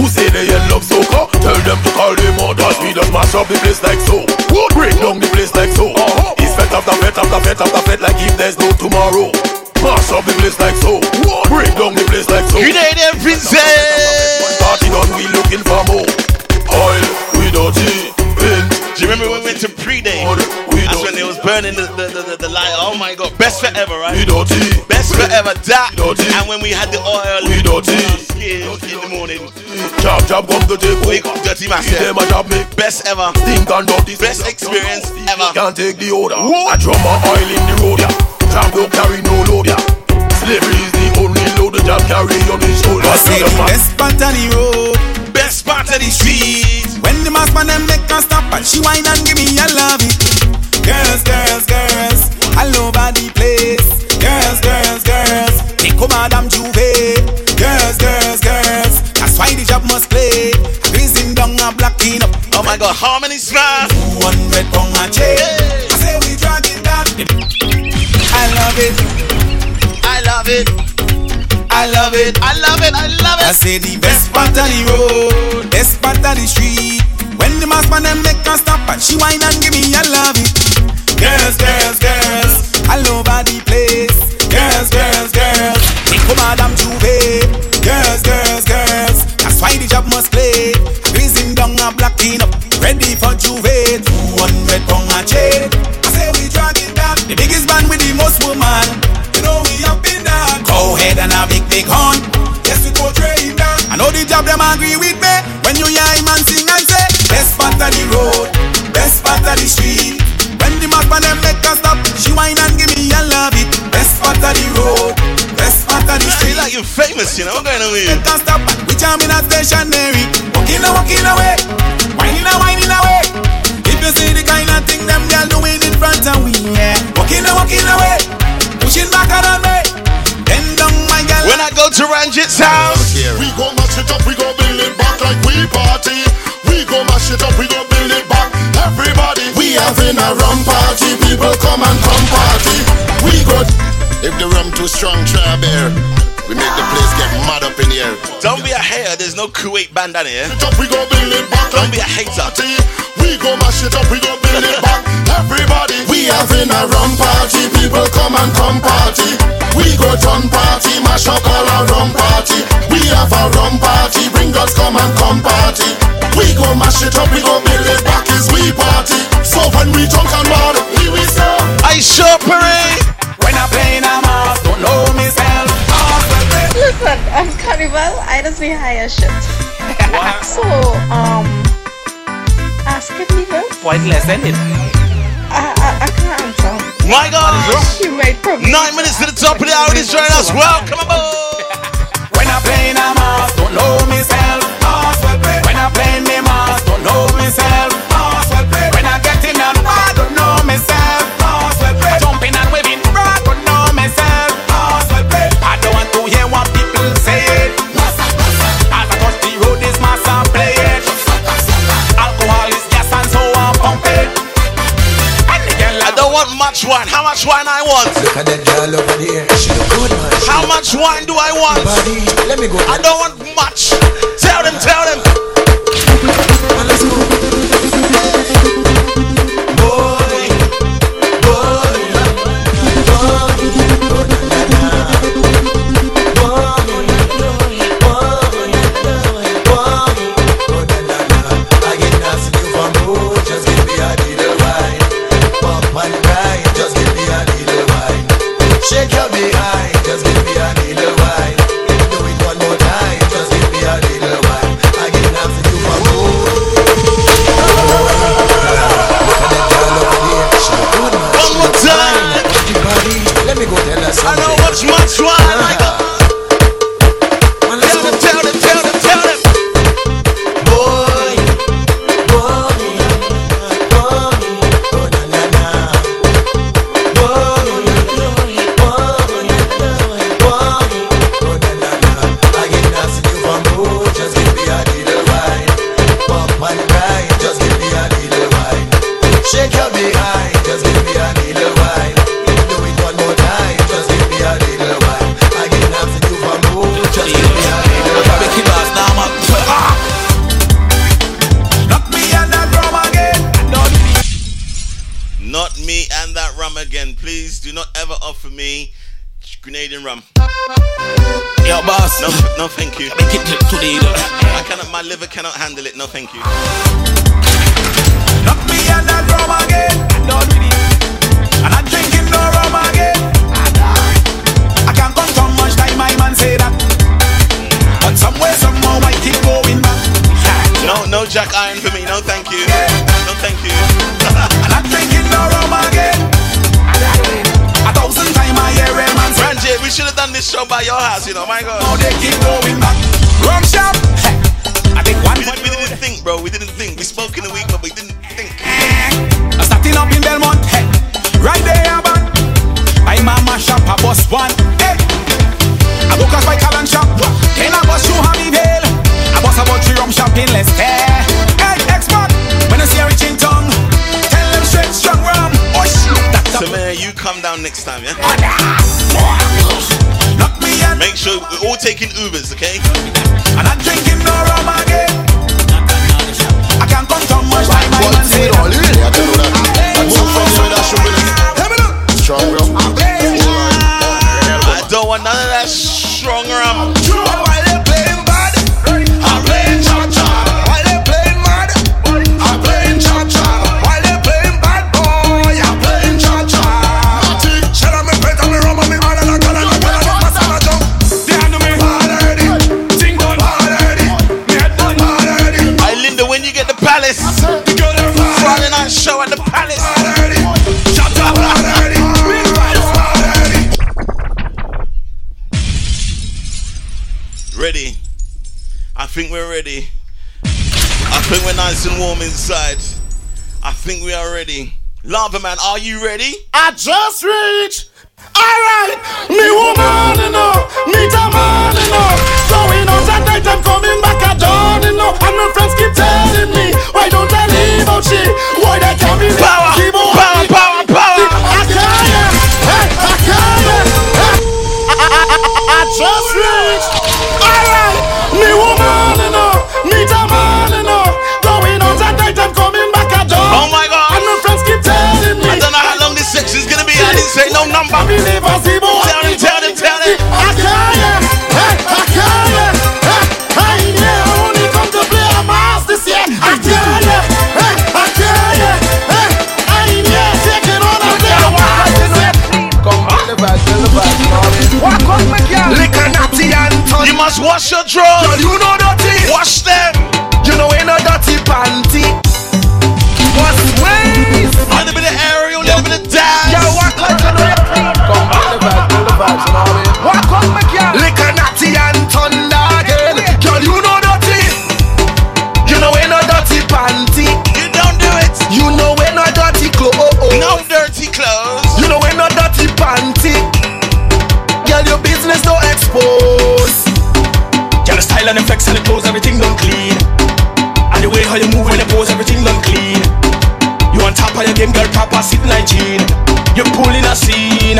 Who say they in love soca? Tell them to call them others. We just mash up the place like so. Break down the place like so. It's fet after fet after fet after fet like if there's no tomorrow. Mash up up the place like so. Break down the place like so. Grenada princess. Party done, we looking for more. Oil, we dirty. Do you remember when we went to pre-day? That's when it was burning the light. Oh my god, best forever, right? Best forever, that. And when we had the oil in the morning. Jab, jab, come to table. Wake up, dirty master. Best ever. Think and dirty. Best experience ever. Can't take the order. I drop my oil in the road, yeah. Jab don't carry no load, yeah. Slavery is the only load the jab carry on his shoulder. Best part of the road, best part of the street. When the mask man them they can't stop and she whine and give me a love it. Girls, girls, girls, all over the place. Girls, girls, girls, they come Madame Juve. Girls, girls, girls, that's why the job must play. Raising down a black pin up. Oh my god, how many straps? 200 pound a chain. I say we drag it down. I love it, I love it, I love it, I love it, I love it. I say the best part of the road, best part of the street. When the mask man them make her stop and she whine and give me a love it. Girls, girls, girls, all over the place. Girls, girls, girls, they come Madame Juve. Girls, girls, girls, that's why the job must play. Raising down a black pin up, ready for Juve. 200 pound a chain. I say we drag it down. The biggest man with the most woman. You know we up in that. Go ahead and a big, big horn. Yes, we go train down. I know the job them agree with me. When you hear him and sing and say, best part of the road, best part of the street. When the map and them make her stop, she whine and give me a love it. Best part of the road, best part of the street. Like you're famous, you know, what kind of way? Make her stop, we jamming at stationary. Walking away, whining away. If you see the kind of thing them girl doing in front of we, yeah. Walking away, pushing back around me. Then down my girl. When I go to Ranjit's house, we go match it up, we go build it back like we party. We go mash it up, we go build it back. Everybody, we having a rum party. People come and come party. We good. If the rum too strong, try a beer. We make the place get mad up in here. Don't be a hater, there's no Kuwait band down here. We go build it back. Don't be a hater. We go mash it up, we go build it back. Everybody, we having a rum party. People come and come party. We go ton party, mash up all our rum party. We have a rum party, bring us come and come party. We go mash it up, we go build it back, is we party. So when we talk and mad, we sell. I sure parade. When I play in a mask, don't know myself. Listen, I'm Carnival, I don't say higher shit. What? So, ask it me this. Quite less than it. I can't answer. My God! You might probably 9 minutes to the top of the hour, this join us. Welcome aboard! When I play in a mask, don't know myself. When I play me mask, don't know myself. When I get in and I don't know myself. Jumping and waving, I don't know myself. I don't want to hear what people say. As I touch the road, this mass I play it. Alcohol is gas and so I pump it. And the girl, I don't want much wine. How much wine I want? Look at that girl over the air. She look good, man. How much wine do I want? Nobody, let me go. I don't want much. Tell them, tell them. Grenadian rum. Yo, boss. No, thank you. I cannot, my liver cannot handle it. No, thank you. Knock me and that rum again. I'm done with it. And I'm drinking no rum again. I can't come from much time, my man say that. But somewhere, somehow, I keep going back. No jack iron for me. No, thank you. No, thank you. And I'm drinking no rum again. A thousand times I hear a man say, Ranjay, we should have done this show by your house, you know, my God. Now they keep going back. Wrong shop. I think one we didn't think, bro. We didn't think. We spoke in a week, but we didn't think. I starting up in Belmont. Hey. Right there, man. I'm a mash up, I bust one. Hey. I book us by Calan shop. Then I bust you Hamivale. I bust about 3 rum shop in Leicester. Hey, expert. When I see a rich in tongue, tell them straight, strong rum. Oh, shit. So man, you come down next time, yeah? Make sure we're all taking Ubers, okay? And I'm drinking no rum again. I can't come from much time. I can't say all you really. I tell you that. I'm so fast with that sugar. Strong rum. I don't want none of that strong rum. Why they playing bad? I'm playing cha-cha. Why they playing mad? I'm playing cha-cha. Friday night show at the Palace. Ready? I think we're ready. I think we're nice and warm inside. I think we are ready. Lava Man, are you ready? I just reached. Alright, me woman, you know, me the man, you know. So in all that night I'm coming back at dawn, you know. And my friends keep telling me, why don't I leave out she? Why they can't be power, power, power, power. I can't, hey, I can't, hey. I just reached. Alright, me woman, you know, me the man, you know. So in all that night I'm coming back at dawn. Oh my God. And my friends keep telling me. I don't know how long this section's gonna be. I didn't say no number. Tell them. I can't, hey, I can't, hey, hey, yeah. Only come to play a mass this year. I can't, hey, I can't, hey, hey, yeah. Taking on a play a mass this year. Come on, the back, walk on my girl. Lick a natty and ton. You must wash your drawers. Girl, you know dirty. Wash them. You know ain't no dirty panty. What's ways? A little bit of aerial, a little bit of dance. Yeah, walk like you know. Walk on my girl, lick a natty and thunder girl. Girl, you know dirty. You know ain't no dirty panty. You don't do it. You know ain't no dirty clothes. No dirty clothes. You know ain't no dirty panty. Girl, your business don't expose. Girl, the style and effects and the clothes, everything done clean. And the way how you move and the pose, everything done clean. You on top of your game, girl, proper sit hygiene. You pulling a scene.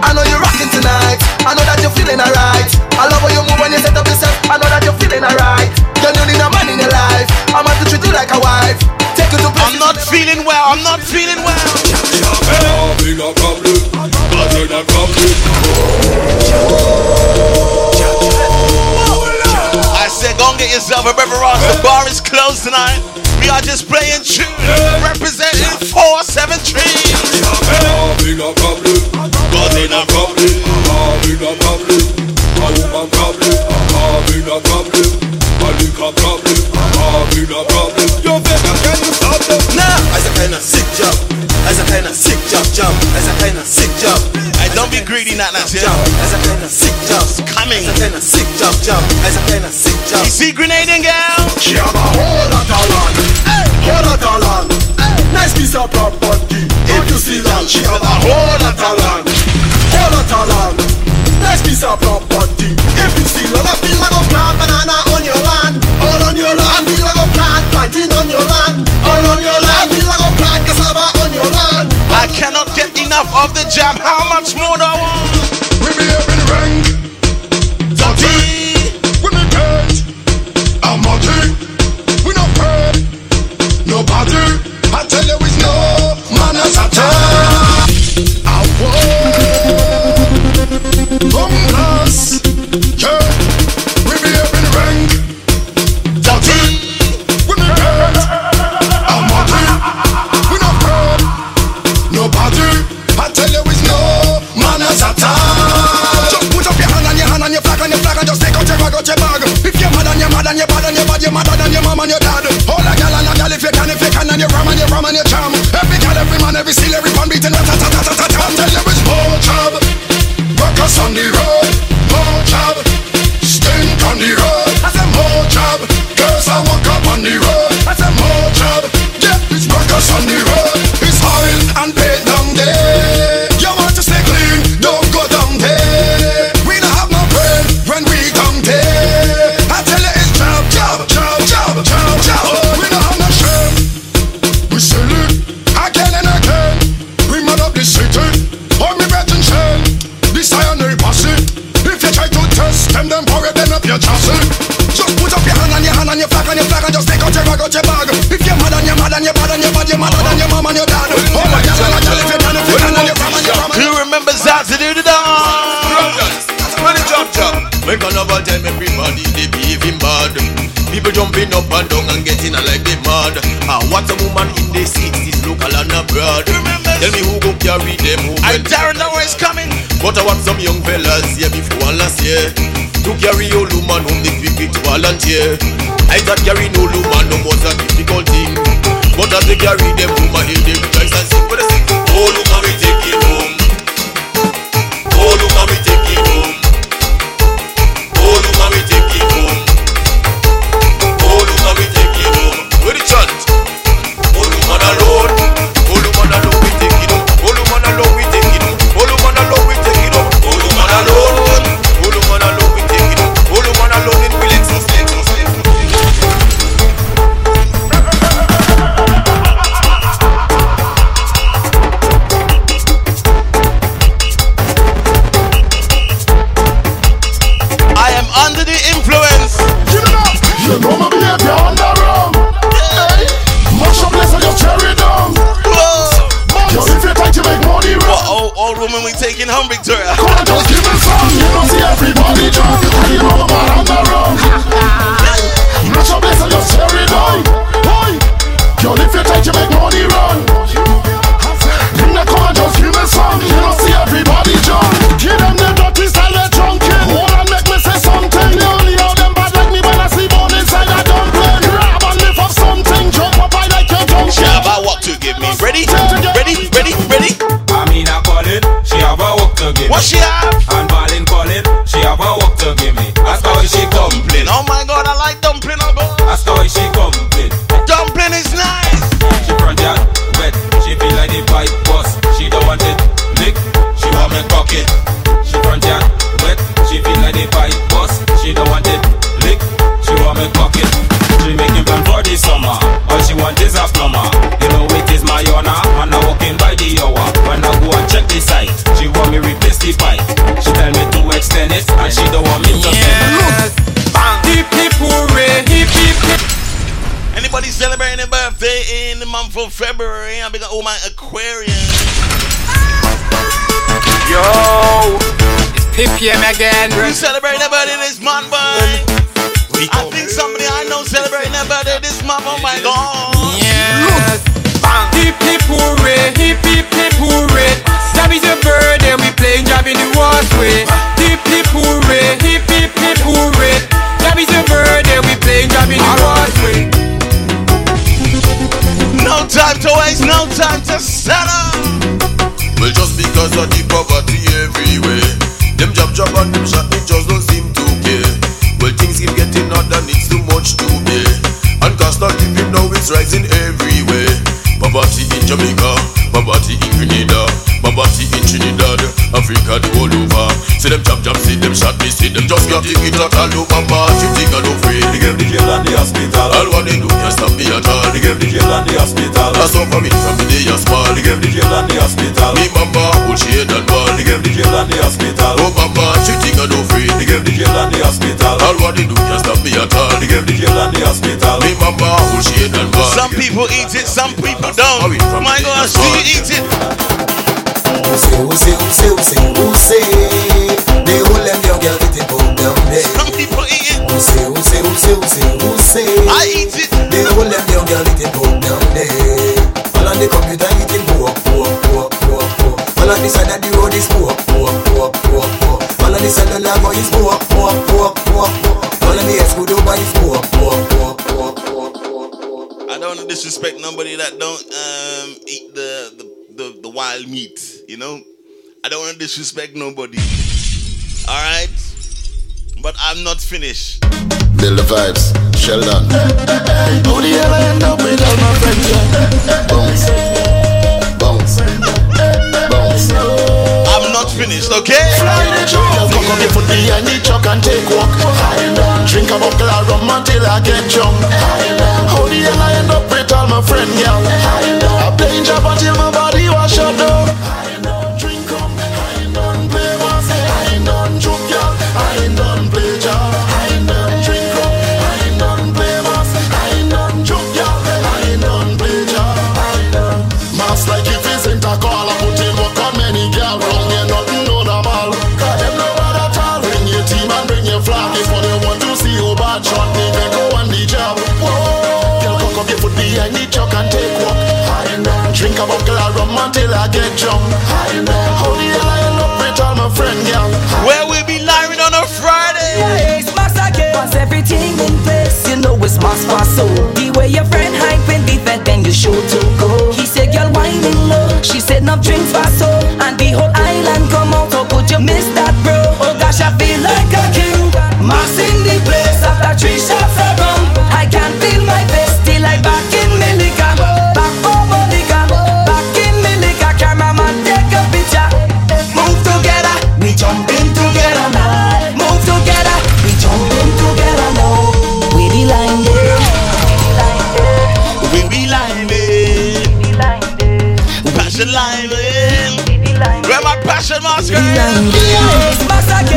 I know you're rocking tonight. I know that you're feeling alright. I love how you move when you set up yourself. I know that you're feeling alright. Girl, you need a man in your life. I'm about to treat you like a wife. Take you to places. I'm not feeling well. Big up problem. I heard that problem. I said, go and get yourself a River Ross. The bar is closed tonight. We are just playing tune. Representing 473. Big up problem. God in a problem, having a problem. A woman problem, having a problem. A liquor problem, having a problem. Yo, baby, can you stop them? Nah, as a kind of sick job, as a kind of sick job. I don't be greedy, not that shit. As a kind of sick job, coming. As a kind of sick job, as a kind of sick job. You see, Grenadian gal? She have a whole lot of land. Nice piece of property. If you see that, she have a whole lot of land. Nice piece of property. If you see that, I feel like a plant banana on your land. All on your land, feel like a plant planting on your land. All on your land, feel like a plant cassava on your land. I cannot get enough of the jam. How much more do I want? We be here in the rain. Dirty. We be paid. I'm not dirty. We not paid. Nobody. I tell you it's no manners at all. Come class, yeah, we be up in rank. That's it, we be great. I'm not it, we not proud. Nobody, I tell you it's no manners at all. Just put up your hand and your hand and your flag and your flag and just take out your bag. If you're mad and you're mad and you're bad and you're bad, you're madder than your mom and your dad. Hold a gal and a gal if you can and you ram and you ram and you jam. Every gal, every man, every seal, every man beating that, that, that, that, that. I tell you it's no job. Workers on the road, more job. Stink on the road, I said more job. Girls I walk up on the road, I said more job. Yeah, it's workers on the road. It's oil and paint down there. You want to stay clean, don't go down there. We don't have no brain when we down there. I tell you it's job, job, job, job, job, job. Oh, we don't have no shame. We salute again and again. We man up the city. Oh, me red and shame. This I only pass it. If you try to test them, then pour it up your chassis. Just put up your hand and your hand and your flag and your flag and just take out your bag. If you're mad and you're mad and you're bad and you're bad, you're madder than your mom and your dad. Oh my God, I tell you if you can, if you can, and your mom and your mom. Who remembers how to do the dance? Money chop chop. Make another time everybody they behaving bad. People jumping up and down and getting like they mad. Ah, what a woman in the 60s, local and abroad. Tell me who go carry them home. I don't know where it's coming. But I want some young fellas here before last year to carry old woman home this week to volunteer. I don't carry no woman, no more than difficult thing. But as they carry them home, I hear them twice and sing for the same. Old woman, we take it home. Old woman, we take it home. Old woman, we take it home. Old woman, we take it home. Where the chant? Old woman alone. Old woman alone, we take it home. Old woman alone, we take it home. Old woman alone, we take it home. Old woman alone. Old woman alone, we take it home. Old woman alone, it will exist. You know my behavior on the wrong. Mash up less and just cherry down. Yo, if you try to make money wrong. Old woman, we taking home Victoria. Come on, just give me some. You don't see everybody drunk. You know my behavior on the wrong. Mash up less and just cherry down. Yo, if you try to make money wrong. Come on, just give me some. You don't see everybody drunk. Give them the dirty style they're drunken. Wanna make me say something. You only know them bad like me when I see bones. She have a work to give me. Ready? I mean I call it. She have a work to give me. What she have? And Marlin call it. She have a work to give me. That's how she complain. Oh my God, I like dumpling. That's how she complain. Dumpling is nice. She project wet. She feel like the pipe bust. She don't want it lick. She want me cock it. She project wet. She feel like the pipe bust. She don't want it lick. She want me cock it. She making plan for the summer. All she want is a plumber. You know it is my honor. And I'm working by the hour. When I go and check the site, she want me replace the pipe. She tell me to extend it, and she don't want me to yes. Anybody celebrating a birthday in the month of February? I'm big up all my Aquarius. Yo, it's Pip PM again. We celebrating a birthday this month, boy. I think somebody I know celebrating their birthday this month, oh my God. Yes. Hip hip hooray, hip hip hooray. Jabby's your birthday, we playing Jabby the worst way. Hip hip hooray, hip hip hooray. Jabby's your birthday, we playing Jabby the worst way. No time to waste, no time to settle. Well, just because of the poverty everywhere, them job and them shot, it just don't seem to care. Well, things keep getting hard and it's too much today. And cost of living now it's rising everywhere. Poverty in Jamaica, poverty in Grenada, poverty in Trinidad, Africa all over. See them jab, see them shot, me see them just got the guitar all over. Party thing and no free. They gave the jail and the hospital. All what they do can't stop me at all. They gave the jail and the hospital. I saw from the day I small. They gave the jail and the hospital. Me mama, who she had and ball. They gave the jail and the hospital. Oh mama, cheating and no free. They gave the jail and the hospital. All what they do can't stop me at all. They gave the jail and the hospital. Me mama, who she had and ball. Some people eat it, some people don't. My God, she eat it. Who say, nobody that don't eat the wild meat, you know? I don't want to disrespect nobody. Alright? But I'm not finished. Build the vibes. Sheldon. How the hell I end up with all my friends? Bounce. Bounce. Bounce. I'm not finished, okay? Fly the truck. Fuck up your foot behind the truck and take walk. Drink a buckle of rum until I get drunk. How the hell I end up with all my friends? I play in job until my body was shut down. Drink a buckle of rum until I get drunk. How the hell I end up with all my friends, girl? Where we be live on a Friday? Yeah, it's massacre. Cause everything in place, you know it's mass for so. The way your friend hyping the vent, then you sure to go. He said, girl, whining low. She said, no drinks for so. And the whole island come out, oh, could you miss that, bro? Oh, gosh, I feel like a king. Mass in the place after 3 shots of rum. I can't feel my face till I back in Milligan.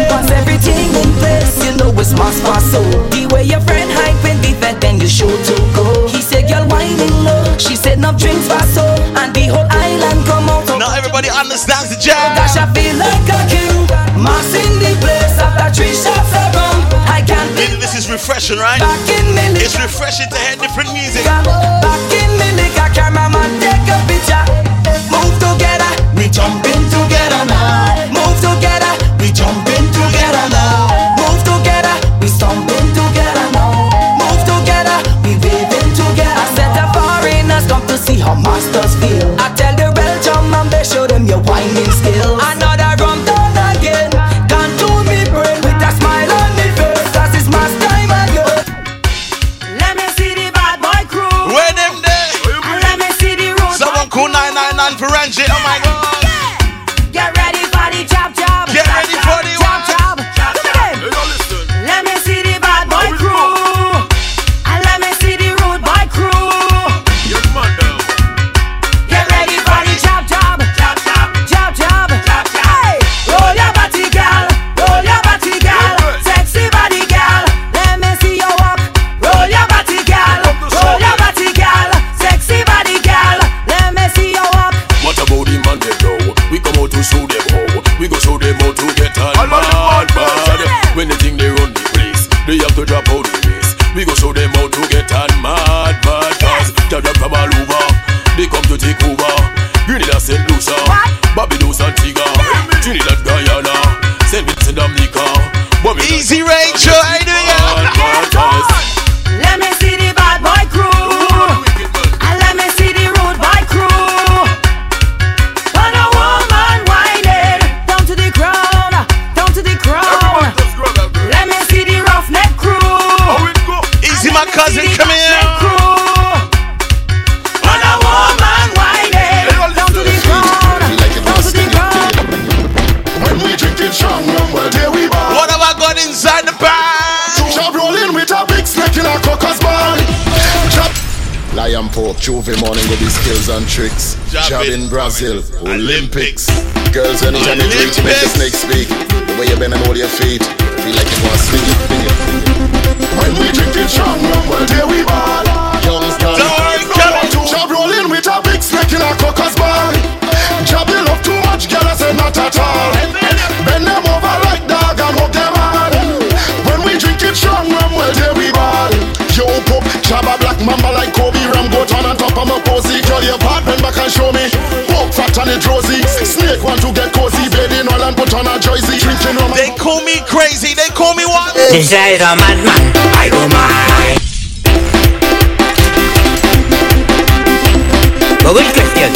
Cause everything in place, you know it's mass for so. The way your friend hyping the vent, then you sure to go. He said, girl, whining low. She said, no drinks for so. And the whole island come out. Not everybody understands the jam. Gosh, I feel like a king. Mass in the place after 3 shots of rum. I can't feel. This is refreshing, right? Back in Millica. It's refreshing to hear different music. Back in Millica, cameraman, take a picture. Move together, we jump in together now. Move together, we jump in together now. Move together, we stomp in together now. Move together, we wave in together. I said the foreigners come to see how masters feel. I tell the Belgium and they show them your whining skills. Another rum done again, can't do me brain with a smile on me face. Cause it's mass time and yo. Let me see the bad boy crew. Where them there? Let me see the road. Someone cool 999 for Ranjit, oh my god. Juvie morning with these skills and tricks. Job in Brazil, Olympics. Girls, anytime you drink, you make the snake speak. The way you bend and hold your feet, feel like you want to sleep. When we drink it strong, well, there we ball. Youngsters, job rolling with a big snake in a cocker's ball. Job you love too much, girl, I say not at all. Bend them over like dog and hook them on. When we drink it strong, well, there we ball. Yo, pop, job a black mamba like Kobe. I'm a posy, girl, your part, bend back and show me. Walk fat and it rosy. Snake want to get cozy, bathing all and put on a jersey. Drinking rum. They call me crazy, they call me what? This is a madman, I go mad. good question.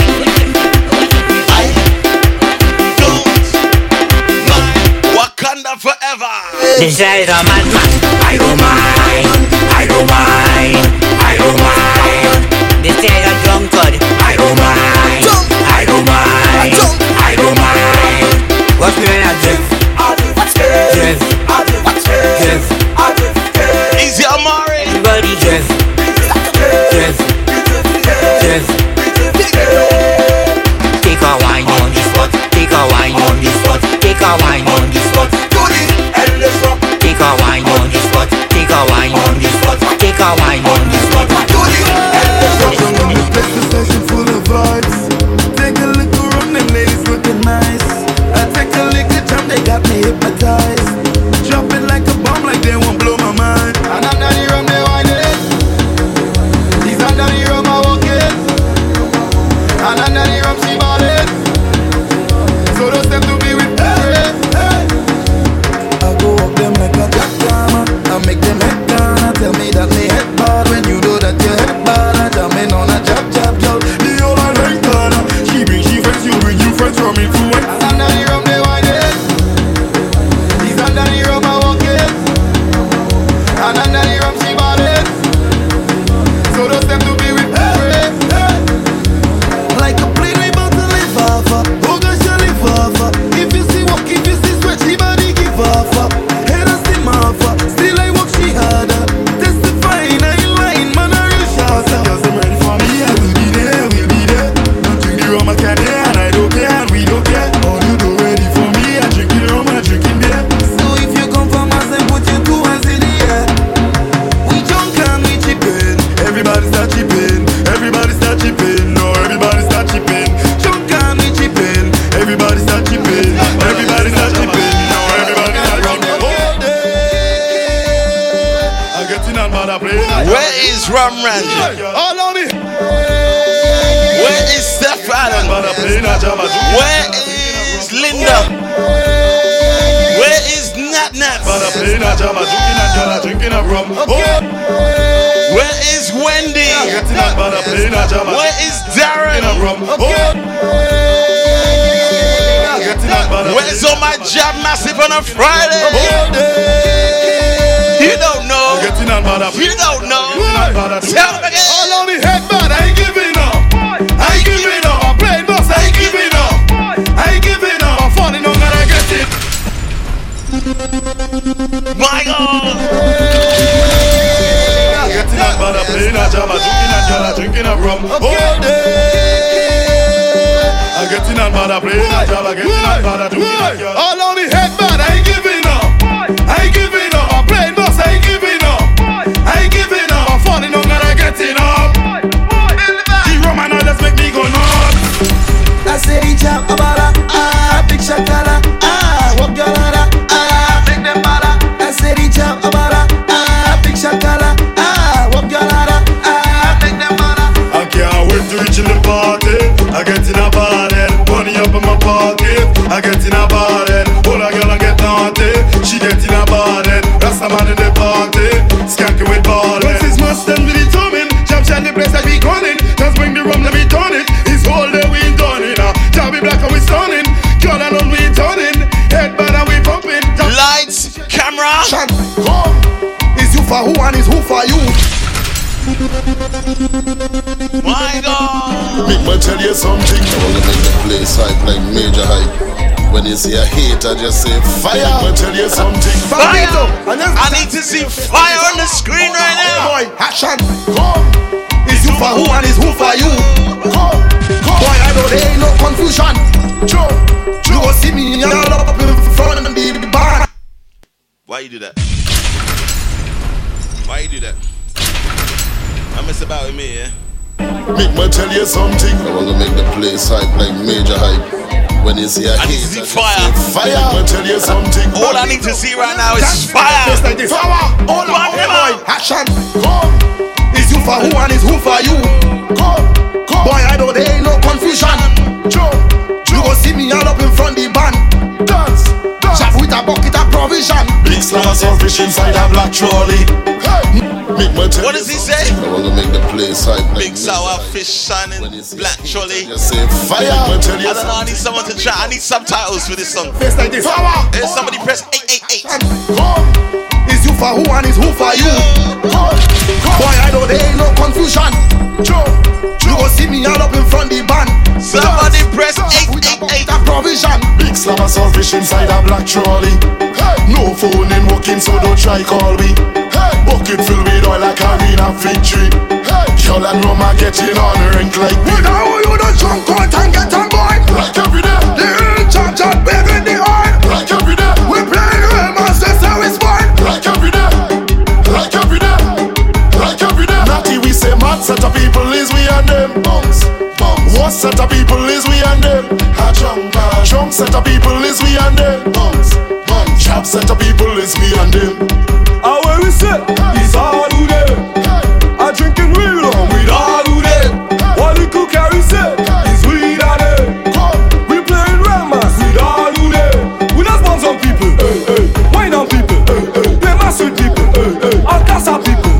This is a madman. I don't mind, I don't mind, I don't mind. This is a drunkard. I don't mind, I don't mind, I don't mind. What's me when I drift? I drift, I drift, I drift. Easy, Amari. Everybody drift, drift, drift, drift. Take a wine on the spot, take a wine on the spot, take a wine on the spot. Take a wine on the spot, take a wine on the spot, take a wine on the spot. This is a session full of vibes. Take a look around, the ladies looking nice. I take a look at them, they got me hypnotized. Drop it like a bomb, like they won't blow my mind. And I'm not here on the wine list. These are not here on my walk list. And I'm not here on see my list. So don't step to me with I go up them like a I make them head down, I tell me that they head bad. When you know that you head bad, I jam in on a jab, jab, jab. The old I like that, she bring she friends, you bring you friends from influence. And I'm not here on the wine list. These are not here on my walk list. And I'm not here on she bad list. So those them to be with hey, hey. Like a plane we bout to live off of. Oh gosh, I live off of. If you see walk, if you see sweat, she body give off of. Still I walk she harder. Testifying, I ain't lying, man, I real shouter. Just a man for me, I will be there, we'll be there. Don't drink the rum, I can't there, and I don't care, and we don't care. All you do ready for me, I drink the rum, I drink in there. So if you come from us, then put your 2 hands in the air. We junk and we chippin', everybody start chippin', everybody start chippin', no, everybody start chippin'. Junk and we chippin', everybody start chippin', everybody start chippin'. Where is Ram Ranji? All on me. Where is Stefan? Where is Linda? Where is Nat Nat? Where is Wendy? Where is Darren? Where's all my jab massive on a Friday? You don't know. You don't know. Tell me again. All on me head bad. I ain't giving up. I ain't giving up. I play boss. I ain't giving up. I ain't giving up. I'm falling on and I get it. My God. Getting up, but I'm playing a jam. I'm drinking a jam. I'm drinking a rum all day. I'm getting up, but I'm playing a jam. I'm getting up, but I'm drinking a jam. All on me head bad. I ain't giving up. I ain't giving up. I'm playing boss. I ain't giving up. I ain't giving up, I'm falling on and I getting up. The Roman others make me go nuts. I say the jam abara, ah, big shakala, ah, walk your ladder, ah, make them bada. I say the jam abara, ah, big shakala, ah, walk your ladder, ah, make them bada. I can't wait to reach in the party. I get in a bar and money up in my pocket. I get in a bar and all a girl I get naughty. She get in a bar and that's the man in the party. Skanky with ballin'. Once it's must them to determine. Jump shot the place that we calling. Just bring the rum, let me turn it. It's all day we done it. Job be black and we stunning. Girl alone we turning. Head bad and we pumping. Lights, camera, shot, come. It's you for who and it's who for you. My God. Make me tell you something. I wanna make the place hype like major hype. When you see a hate, I just say fire. I'll tell you something. Fire! I need to see fire on the screen right now. Boy, action, come. It's you for who and it's who for you. Come, come. Boy, I know there ain't no confusion. Joe, you gon' see me all up in front of the bar. Why you do that? Why you do that? I mess about with me, yeah? Make me tell you something. I wanna make the place hype like major hype. When you see a I need to see fire. Fire. I'll tell you something. All I need to see right now is fire. Power. All I want. Action. Come. It's you for who and it's who for you. Come. Come. Boy, I know there ain't no confusion. Joe. You go see me all up in front the band. Dance. Dance. Shop with a bucket of provision. Big slice of fish inside a black trolley. Hey. make my time. What does he say? I wanna make the place hype. Big sour fish, shining black trolley. Just say fire. I don't know. I need someone to try. I need subtitles for this song. Face like this. Power. And somebody press 888. Is you for who and is who for you? Boy, I know there ain't no confusion. You go see me all up in front the band. Somebody press 888. A provision. Big slab of selfish inside a black trolley. No phone in working, so don't try call me. Bucket filled with oil like Arena Victory. Y'all and Roma getting on rank like me. With how you the drunk out and get on boy. Black every day. The real church and begging the oil. Black every day. We play real monsters, so it's fine. Black every day. Black every day. Black every day. Natty we say mad set of people is we and them. Bums. Bums. What set of people is we and them? A drunk man. Drunk set of people is we and them. Bums. Bums. Trap set of people is we and them. I where we sit, it's all who there. I drinking real on with all who there. What we could carry say, is we that there. We playing rammas with all who there. We just want some people, wine on people, play massive people, all casa people.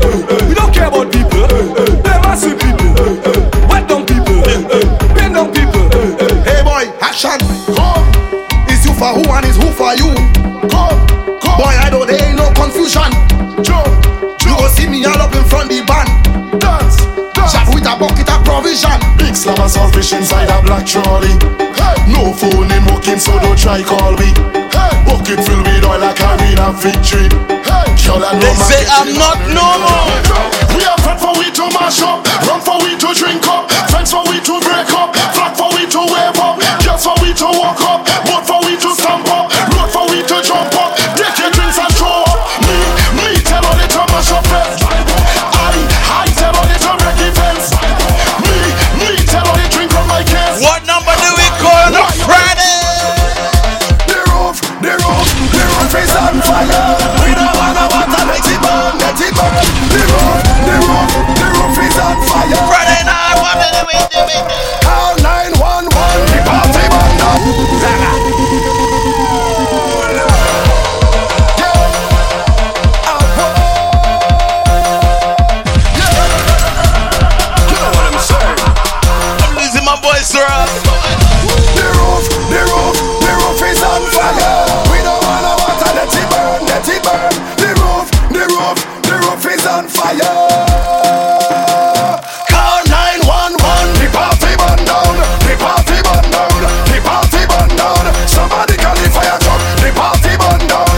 We don't care about people, play massive people, wet down people, pain down people. Hey boy, action, come. It's you for who and it's who for you. Come. Boy, I know there ain't no confusion. You go see me all up in front the band. Dance. Chat with a bucket of provision. Big slab of selfish inside a black trolley. No phone in working, so don't try call me. Bucket filled with oil like Arena Victory. They say I'm not normal. We are fed for we to mash up, run for we to drink up, fence for we to break up, flag for we to wave up, girls for we to walk up, boat for we to stamp up, road for we to jump up. Take your drinks and show up. Me tell all the to mash up fence. I tell all the to break the fence. Me tell all the drink on my case. What number do we call on Friday? The roof is on fire. We don't wanna water, let it burn. The roof is on fire. Friday night, what do we do? Call 911, the party burned up. I'm losing my voice, sir. The roof is on fire. Let it burn. The roof is on fire. Call 911. The party burn down. Somebody call the fire truck. The party burn down.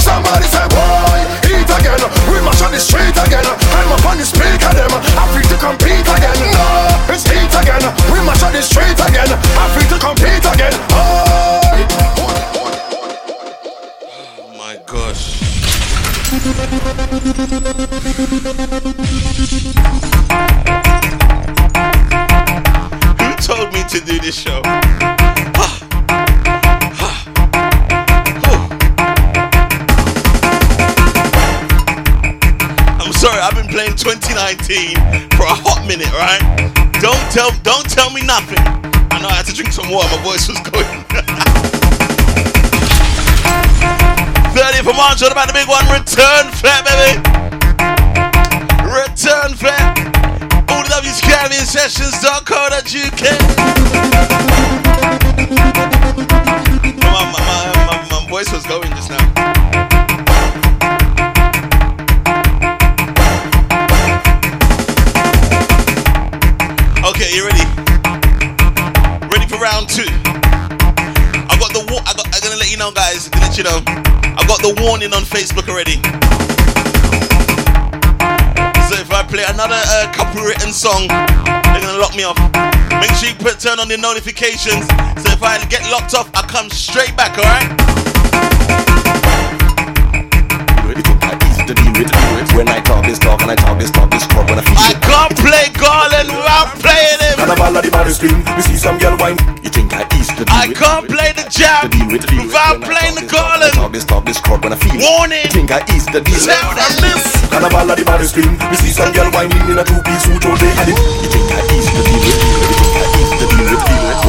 Somebody say, boy, eat again. We march on the street again. I'm up on the speaker them. I'm free to compete again. No, it's heat again. We march on the street again. I'm free to compete again. Who told me to do this show? I'm sorry, I've been playing 2019 for a hot minute, right? Don't tell me nothing. I know I had to drink some water, my voice was going. 30th of March, what about the big one? Return Fair, baby. Return Fair. All the W's, caribbeansessions.co.uk. My voice was going just now. Okay, you ready? Ready for round two? I'm gonna let you know, guys. I'm gonna let you know. I've got the warning on Facebook already. So if I play another copywritten song, they're gonna lock me off. Make sure you turn on the notifications. So if I get locked off, I come straight back, alright? Really think I easy to deal with. When I talk this talk and I talk this talk, this talk when I feel it. I can't play Garland without playing him. Cannibal at the bar is scream. We see some girl whine. You think I easy to deal with. I can't play the jab without playing the Garland. This crowd when I feel warning. Think I ease the deal. Carnival at the bar is scream. We see some girl whining in a two-piece suit all day. You think I ease the deal.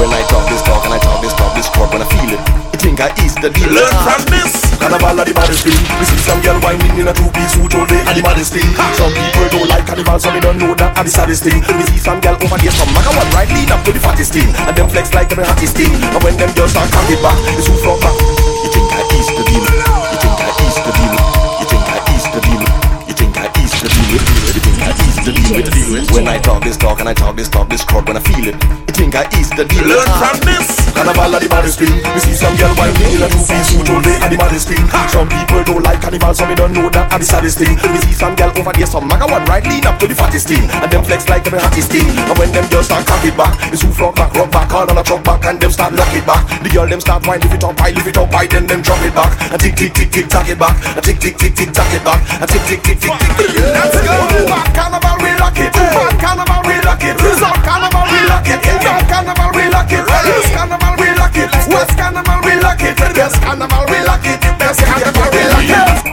When I talk this talk and I talk this crowd when I feel it. You think I ease the deal. Learn from this. Carnival of the baddest thing. We see some girl whining in a two-piece suit all day and the baddest thing. Some people don't like carnival, so they don't know that are the saddest thing. We see some girl over there from Macawan right lead up to the fattest thing, and them flex like them the hottest thing. And when them girls start coming back, it's who from back. You think I is the demon? You think I is the demon? You think I is the demon? You think I is the demon? You think I is the demon? When I talk this talk and I talk this crowd when I feel it. Think I is the deal. Learn from this. Carnival of the baddest thing. We see some girl whining in a two-piece suit all day and the baddest thing. Some people don't like carnival, so we don't know that are the saddest thing. We see some girl over there, some Macawan right lean up to the fattest thing, and them flex like them the hottest thing. And when them girls start cock it back, it's who flop back, rock back, all on a truck back, and them start knock it back. The girl them start whine, lift it up high, then them drop it back. And tick tick tick tick tack it back, and tick tick tick tick tack it back, and tick tick tick tick tick. Let's go. Back carnival we rock it. Back carnival we rock it. Resort carnival we rock it. North carnival we lock it, east carnival we lock it, west carnival we lock it, west carnival we lock it, west carnival we lock it.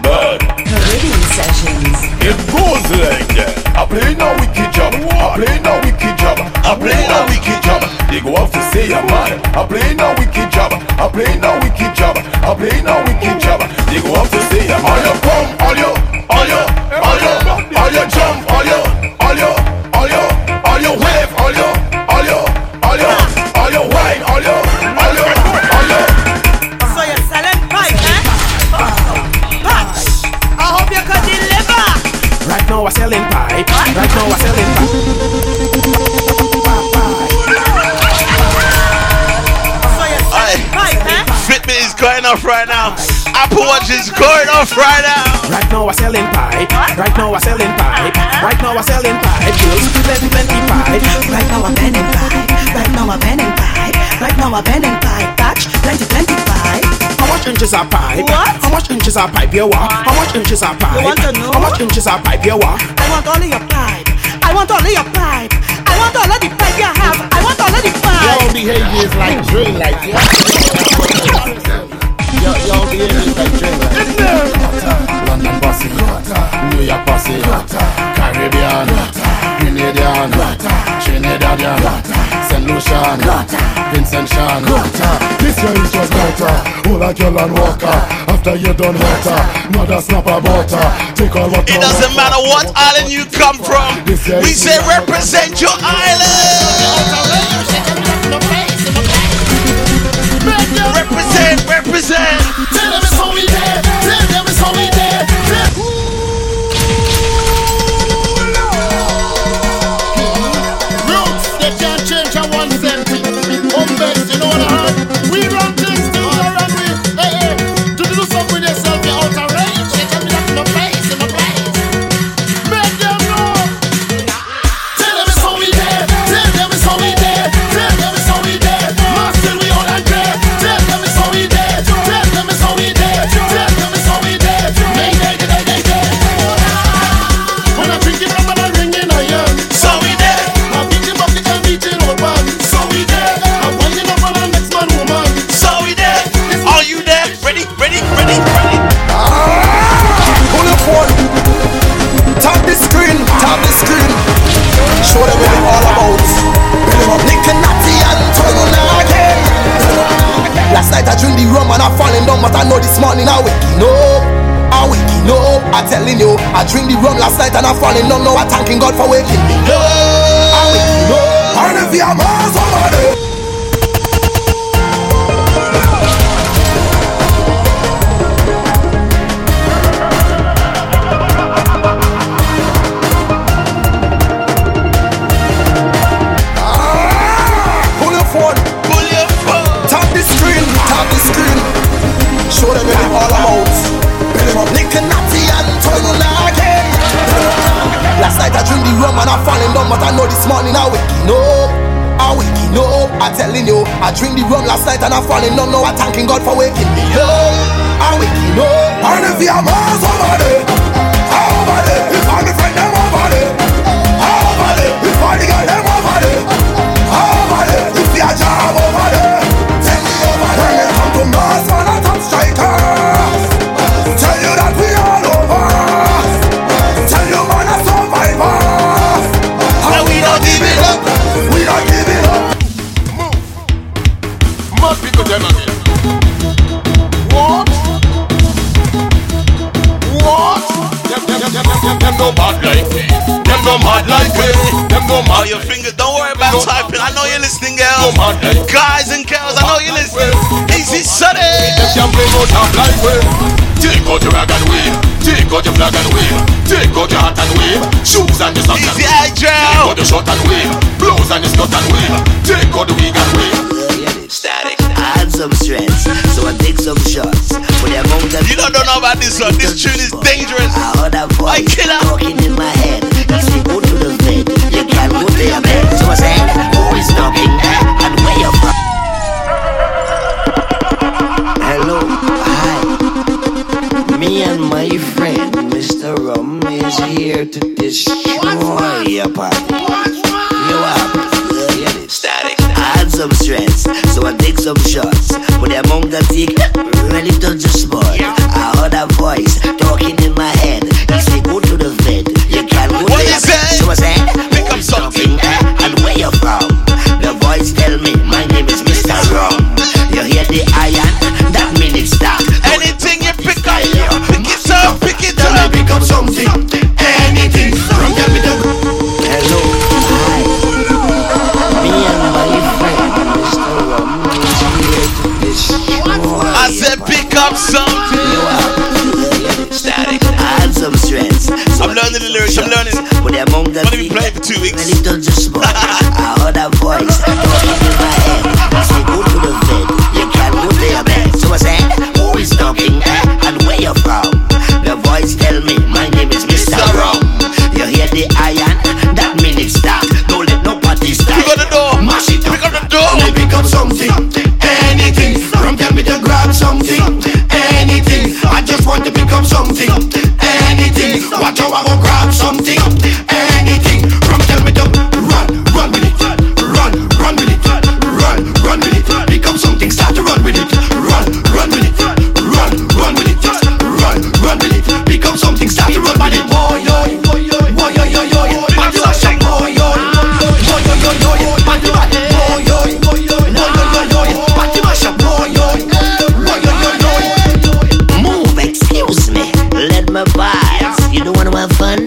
But Caribbean Sessions, it goes like that. I play no wicked job, I play no wicked job, I play no wicked job. They go off to say I'm mad. I play no wicked job, I play no wicked job, I play no wicked job. They go off to say I'm all your come, all your jump, all your. All your wave, all your wine, all your. So you're selling pipe, eh? Patch, I hope you can deliver. Right now we're selling pipe. Right now we're selling pipe. So you're selling pipe, eh? Fitbit is going off right now. Apple Watch is going off right now. Right now we're selling pipe. Right now we're selling pipe. Right now we're selling pipe. Girls, plenty pipe. Right now we're bending pipe. Right now we're bending pipe. Right now we're bending pipe. Touch, plenty pipe. How much inches are pipe? What? How much inches are pipe? You want? How much inches are pipe? You want to know? How much inches are pipe? You want? I want all of your pipe. I want all of your pipe. I want all of the pipe you have. I want all of the pipe. Your behavior is like drill, like your behavior is like drill, like London Bossy, New York Bossy, Caribbean, Grenadian, Trinidadian, St. Lucian, Vincentian. This year is just water, all like your land walker. After you done water, mother snap a butter. Take all water. It doesn't matter what island you come from. We say represent your island. Represent, represent. Tell them it's how we did. Tell them it's how we did. Roots, they can't change a 1 cent. Home base, you know what I heard? We run things together and we, to do something with yourself, you're out of range. They tell me that's no place, in no place. Make them know. Tell them it's how we did. Tell them it's how we did. Tell them it's how we did. Master, we all agree. Tell them it's how we did. Tell them it's how we did. Tell them it's how we did. When I drink it from my ring in a year. So we did. I pick him up the beat in old man. So we did. I wind him up on the next man woman. So we did. Are you there? Ready? Pull your phone. Tap the screen. Show them what they're all about. Build them up Nickenati and Togo now again. Last night I dreamed the rum and I falling down, but I know this morning I waking up. I'm telling you, I dreamed the rum last night and I falling down. Now I'm thanking God for waking me up. I waking up. I know we are miles over there. Show them what all about. Build them up Nickenati and Togo now again. Last night I dreamed the rum and I falling down, but I know this morning I waking up. I'm telling you, I dreamed the rum last night and I falling down. Now I'm thanking God for waking me up. I waking up. And if you are miles over there, if I'm the friend them over there, if I the girl them over there, if you are job over there, take me over there. When they come to Mars. Strikers, tell you that we all over. Tell you man a survivor. And we don't give it up. We don't give it up. Move. Must be to them again. typing. I know you're listening, girls. Guys and girls, I know you're listening. Easy Sunday. Take out your rag and wave. Take out your flag and wave. Take out your hat and wave. Shoes and your socks and wave. Take out your short and wave. Blows and your scut and wave. Take out the wig and wave. Static. I had some strengths, so I take some shots. But you don't know about this one. This tune is dangerous. I heard a voice talking in my head. If you go to the bed, you can't go to your bed. So I said, who is knocking and where you from? Hello, hi. Me and my friend, Mr. Rum, is here to destroy your party. You are static. I had some strengths, so I take some shots. But the amount that take really touch the spot. I heard a voice talking in my head. He said, go to the vet. You can't go what there. So I said, pick up something. And where you from? The voice tell me, my name is Mr. Rum. You hear the iron? That means it's dark. Anything you pick up, pick it up, pick it up. I pick up something, anything. From the middle. Hello, hi. Me and my friend, Mr. Rum, is here to destroy. I said, pick up something. Static. I had some strengths. So I'm learning the lyrics, I'm learning. But they're among the people. I'm going to be playing for 2 weeks. I little just more. I heard a voice talking in my head. I said, go to the bed. You can't go to your bed. So I said, who is knocking and where you from? The voice tell me, my name is Mr. Rum. You hear the iron? That means it's dark. Don't let nobody stop. Pick up the door. Mash it up. Pick up the door. Let me pick up something. Anything. From tell me to grab something. I just want to pick up something, anything. Watch how I go grab something, anything. From tell me to run with it, run with it, run with it. Pick up something, start to run with it, run with it, run with it, run with it. Pick up something, start to run with it. Boy, yo, boy, yo, boy, yo, yo, yo, yo. Boy, yo, boy, yo, yo, yo, yo. Boy, yo, boy, yo, yo, yo, yo. You don't wanna have fun?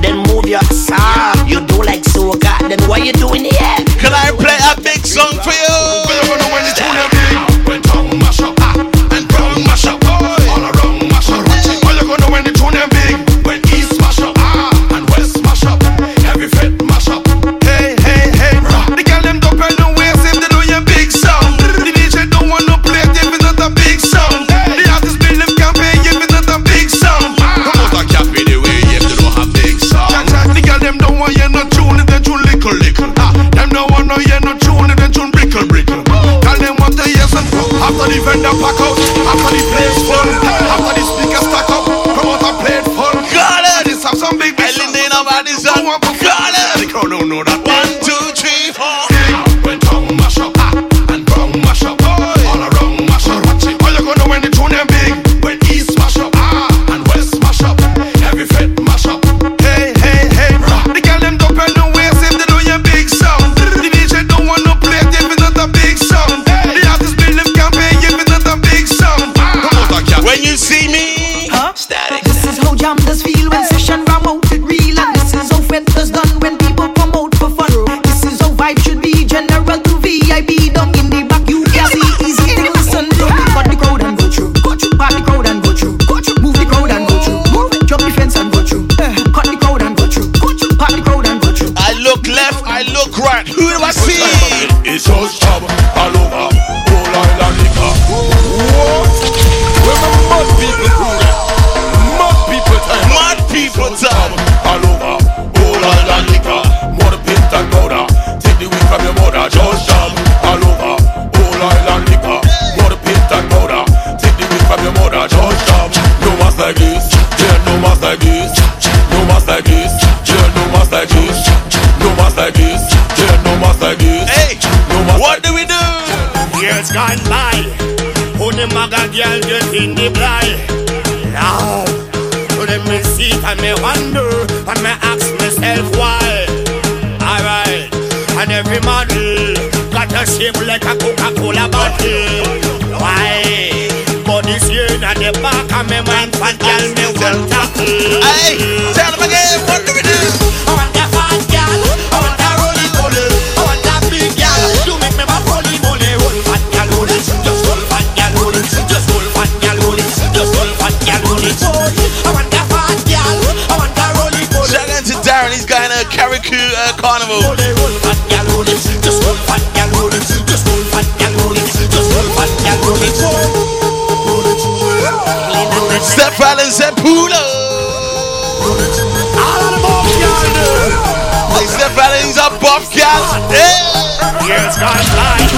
Then move your arm. You do like soca, then what you doing here? Can I play a big song for you? When tongue mash up and tongue mash up, all around mash up. All you gonna when the tune them big? When east mash up and west mash up, heavy fit mash up. Hey hey hey, the girl them don't bend no waist if they do your big song. The DJ don't want no play if it's not a big song. The artist build them campaign if it's not a big song. Them don't want you no tune if they tune lickle lickle. Them don't want no you no tune if they tune brickle brickle. Tell them what they yes and go. After the vendor pack out, after the place full, after the speaker stack up, promoter played full. Got it! This have some big bitch. I didn't know about this. Got it! The crowd don't know that. 1, 2, 3, 4. When tongue mash up and tongue mash up, all around mash up. Watch it. All you gonna when the tune them big. When east mash up and west mash up, heavy fit mash up. When you see me, static. This is how jammers feel when session ram out it real. And this is how fetters done when people come out for fun. This is how vibe should be, general to VIP. Down in the back you can see easy to listen to. Cut the crowd and go through. Part the crowd and go through. Move the crowd and go through. Jump the fence and go through. Cut the crowd and go through. Part the crowd and go through. I look left, I look right. Who do I see? It's your job all over. All island liquor. Mad people cool, mad people time, mad people time. All over, all island liquor, more pit and powder. Take the weed from your mother, just jam. All over, all island liquor, more pit and powder. Take the weed from your mother, just jam. No mas like this, yeah, no mas like this. No mas like this, yeah, no mas like this. No mas like this, yeah, no mas like this. Hey, what do we do? Years gone by. Who the maga girl get in the blind? Now, let me see and me wonder and me ask myself why. Alright, and every model got a shape like a Coca-Cola bottle. Why? But this year at the back of my mind, fat girl me want tackle. Hey, tell them again, what do we do? I want that fat girl, I want that rolling bullet, I want that. can't lie.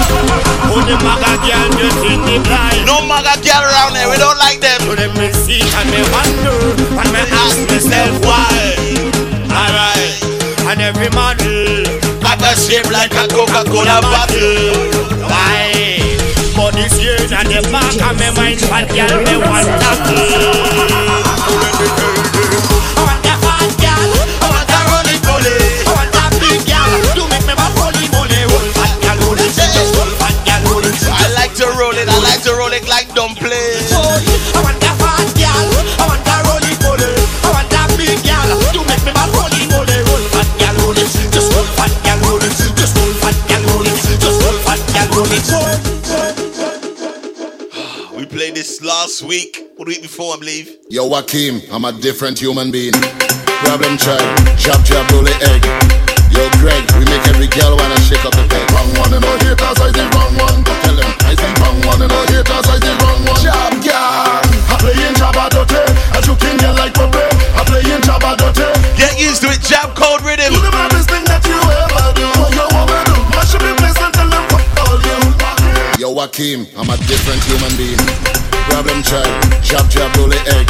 Who the maga girl just in the blind? No maga girl around there, we don't like them. So them me see and me wonder and me ask myself why. Alright, and every model got a shape like a Coca-Cola bottle. Why? But this year's at the back of my mind, but girl me want that. I like to roll it like dumplings. I want that fat gal, I want that rolly poly, I want that big gal to make me bad rolly poly. Roll fat gal, roll it, just roll fat gal, roll it, just roll fat gal, roll it, just roll fat gal, roll it. We played this last week, or the week before, I believe. Yo, Joaquim, I'm a different human being. Problem child, jab jab roll the egg. Yo, Greg, we make every girl wanna shake up the bed. Wrong one and all haters, I think wrong one. Go tell them. I think wrong one and all haters, I think wrong one. Jab gang, I'm playing Jabadote. I shoot in here like Pope. I'm playing Jabadote. Get used to it, jab cold rhythm. You the baddest thing that you ever do. What you wanna do? I should be placed and tell them what all you. Yo, Joaquim, I'm a different human being. Problem child, jab jab roll the egg.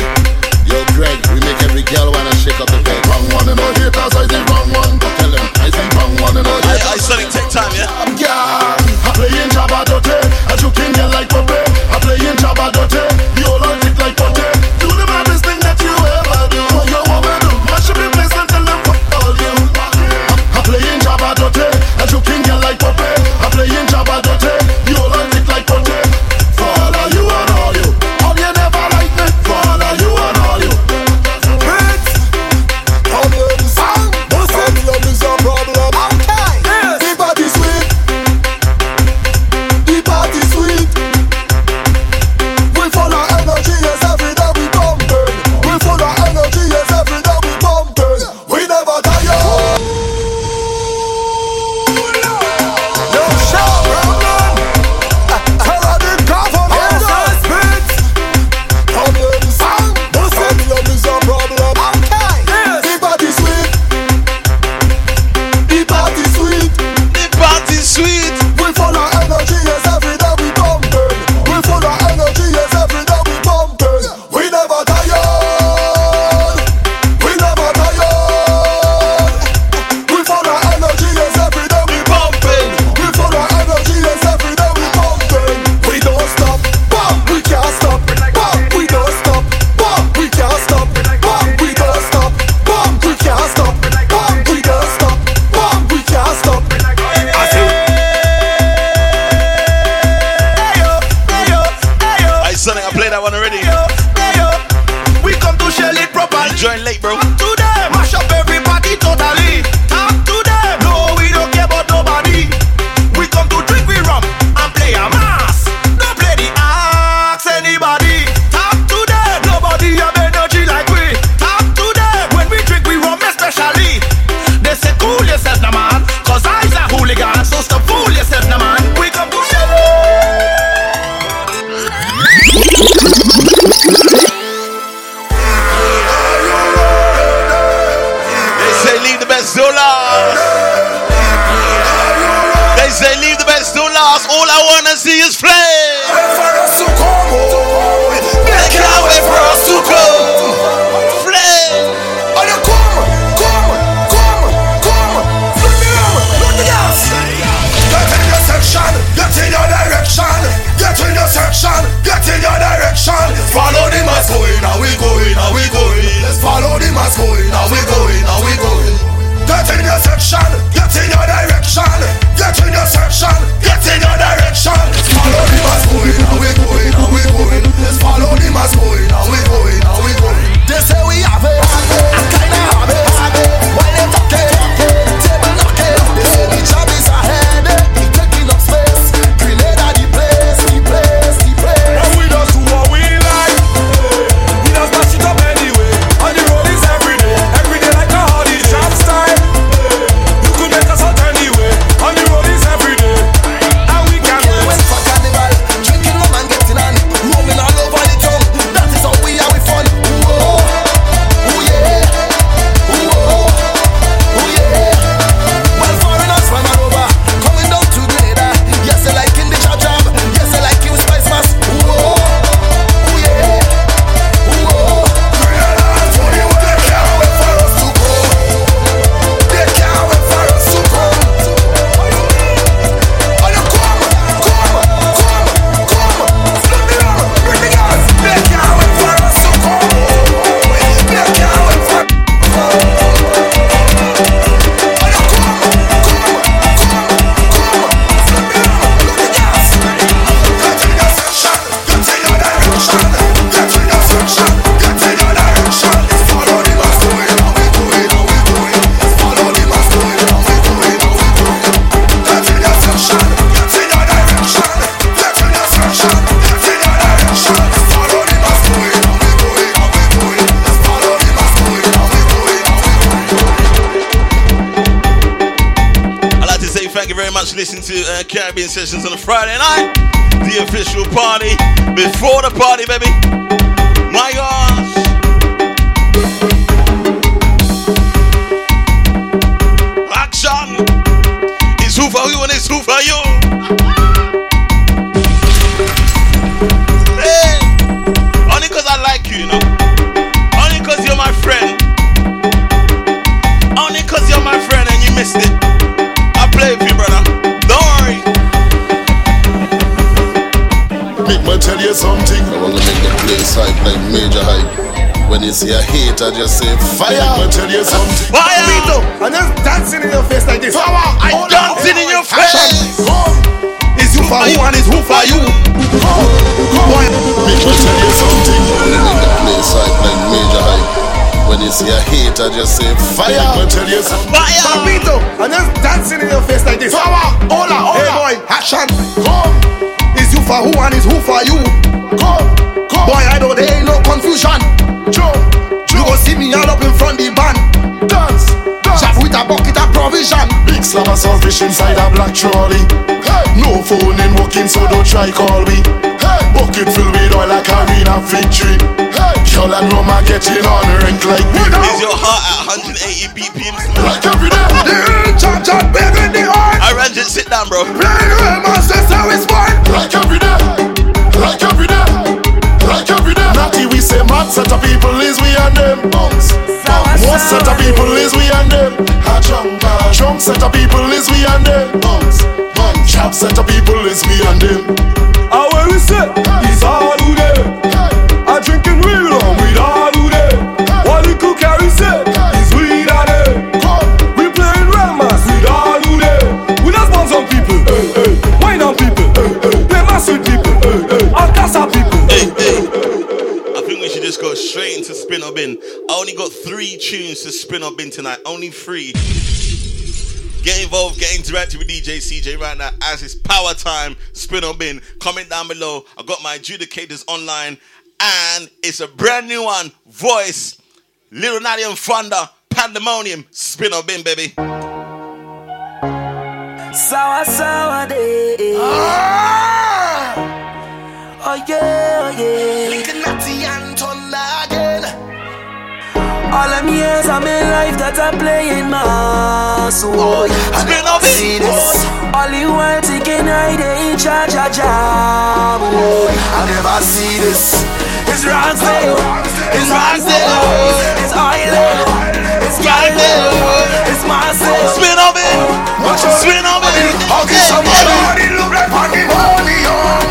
Yo, Greg, we make every girl wanna shake up the bed. Wrong one and all haters, I think wrong one. Go tell them, I think wrong one and all haters. I said it, take time, yeah? I'm gang, I'm playing Jabadote. I shoot in here like Pope. I'm playing Jabadote. You all on it like Pope. Do the baddest thing that you ever do. What you wanna do? I should be placed and tell them what all you. I'm playing Jabadote. I shoot in here like Pope. I'm playing Jabadote. You all on it like Pope. Follow you and all you. All you never like me. Follow you and all you. to Caribbean Sessions on a Friday night. The official party. Before the party, baby. My gosh. Action. It's who for you and it's who for you. Hey. Only because I like you, you know. Only because you're my friend. Only because you're my friend and you missed it. I play with you, brother. Don't worry. Make me tell you something. I want to make the place hype, like major hype. When you see a hater, just say fire. Make me tell you something. Fire! I'm just dancing in your face like this. Power! I'm dancing in your face. It's who for you and it's who for you. Make me tell you something. I want to make the place hype, like major hype. When you see a hater, just say fire. I tell you something. Fire! Papito, I'm just dancing in your face like this. Power! Hola, hola! Hey boy, action! Come! It's you for who and it's who for you. Come! Come! Boy, I know there ain't no confusion. Joe! You go see me all up in front the band. Dance! Dance! Shop with a bucket of provision. Big slab of selfish inside a black trolley. Hey. No phone in walking, so don't try call me. Hey. Bucket filled with oil like Arena Victory. Y'all and Roma getting on rank like we do. Is your heart at 180 BPMs? Like every day. The champion, baby, the heart. Arrange it, sit down, bro. Play the monster, so it's fun. Like every day. Like every day. Like every day. Natty, we say mad set of people is we and them. One set of people is we and them. Jump set of people is we and them. Chap set of people is we and them. How will we say? It's all who them. I drinking real on with all who they. What the cook carry say is we that day. We playing romance with all who they. We just want some people, wine on people, play mass with people, and casa people. I think we should just go straight into spin or bin. I only got 3 tunes to spin or bin tonight, only 3. Get involved, get interactive with DJ CJ right now as it's power time. Spin or bin. Comment down below. I got my adjudicators online. And it's a brand new one. Voice, Little Natty and Fonda, Pandemonium, Spin or Bin, baby. Sour, sour day. Ah! Oh yeah, oh yeah. Little Natty and Fonda again. All them years of my life that I play in my house. Oh, yeah. Spin or Bin. Oh. All you want to get night in charge of job. I never see this. It's Ransdale, it's Ransdale, it's Island, it's Galloway, it's Marseille. Spin on me, spin on me. Okay, somebody look like pandemonium.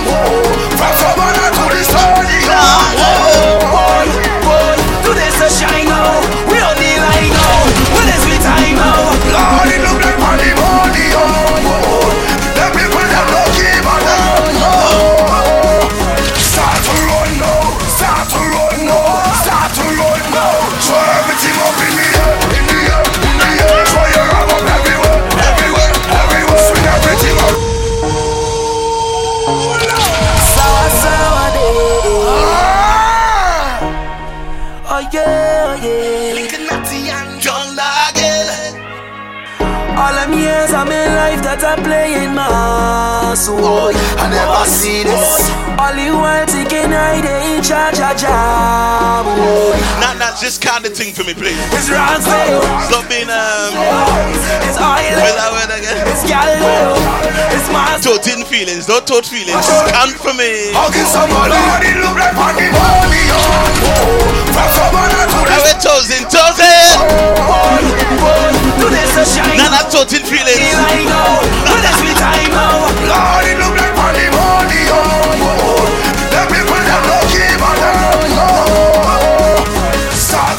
From Savannah to the stadium. Boy, boy, today the shine now. We don't need light now. When is we time now? Lord, it look like pandemonium. The people that don't give a damn. I play in my house, oh, I never see this. All you want to get night in charge of job. That's just kind of thing for me, please. It's Ransdale. Stop being it's Island. It's Galloway. It's my toting feelings, not tot feelings. Can't for me. How can somebody look like pandemonium? From Savannah to the we're toasting. Today's the shine. Now that's toting feelings. But that's me time now. Lord, it look like pandemonium. The people that don't give a damn. Start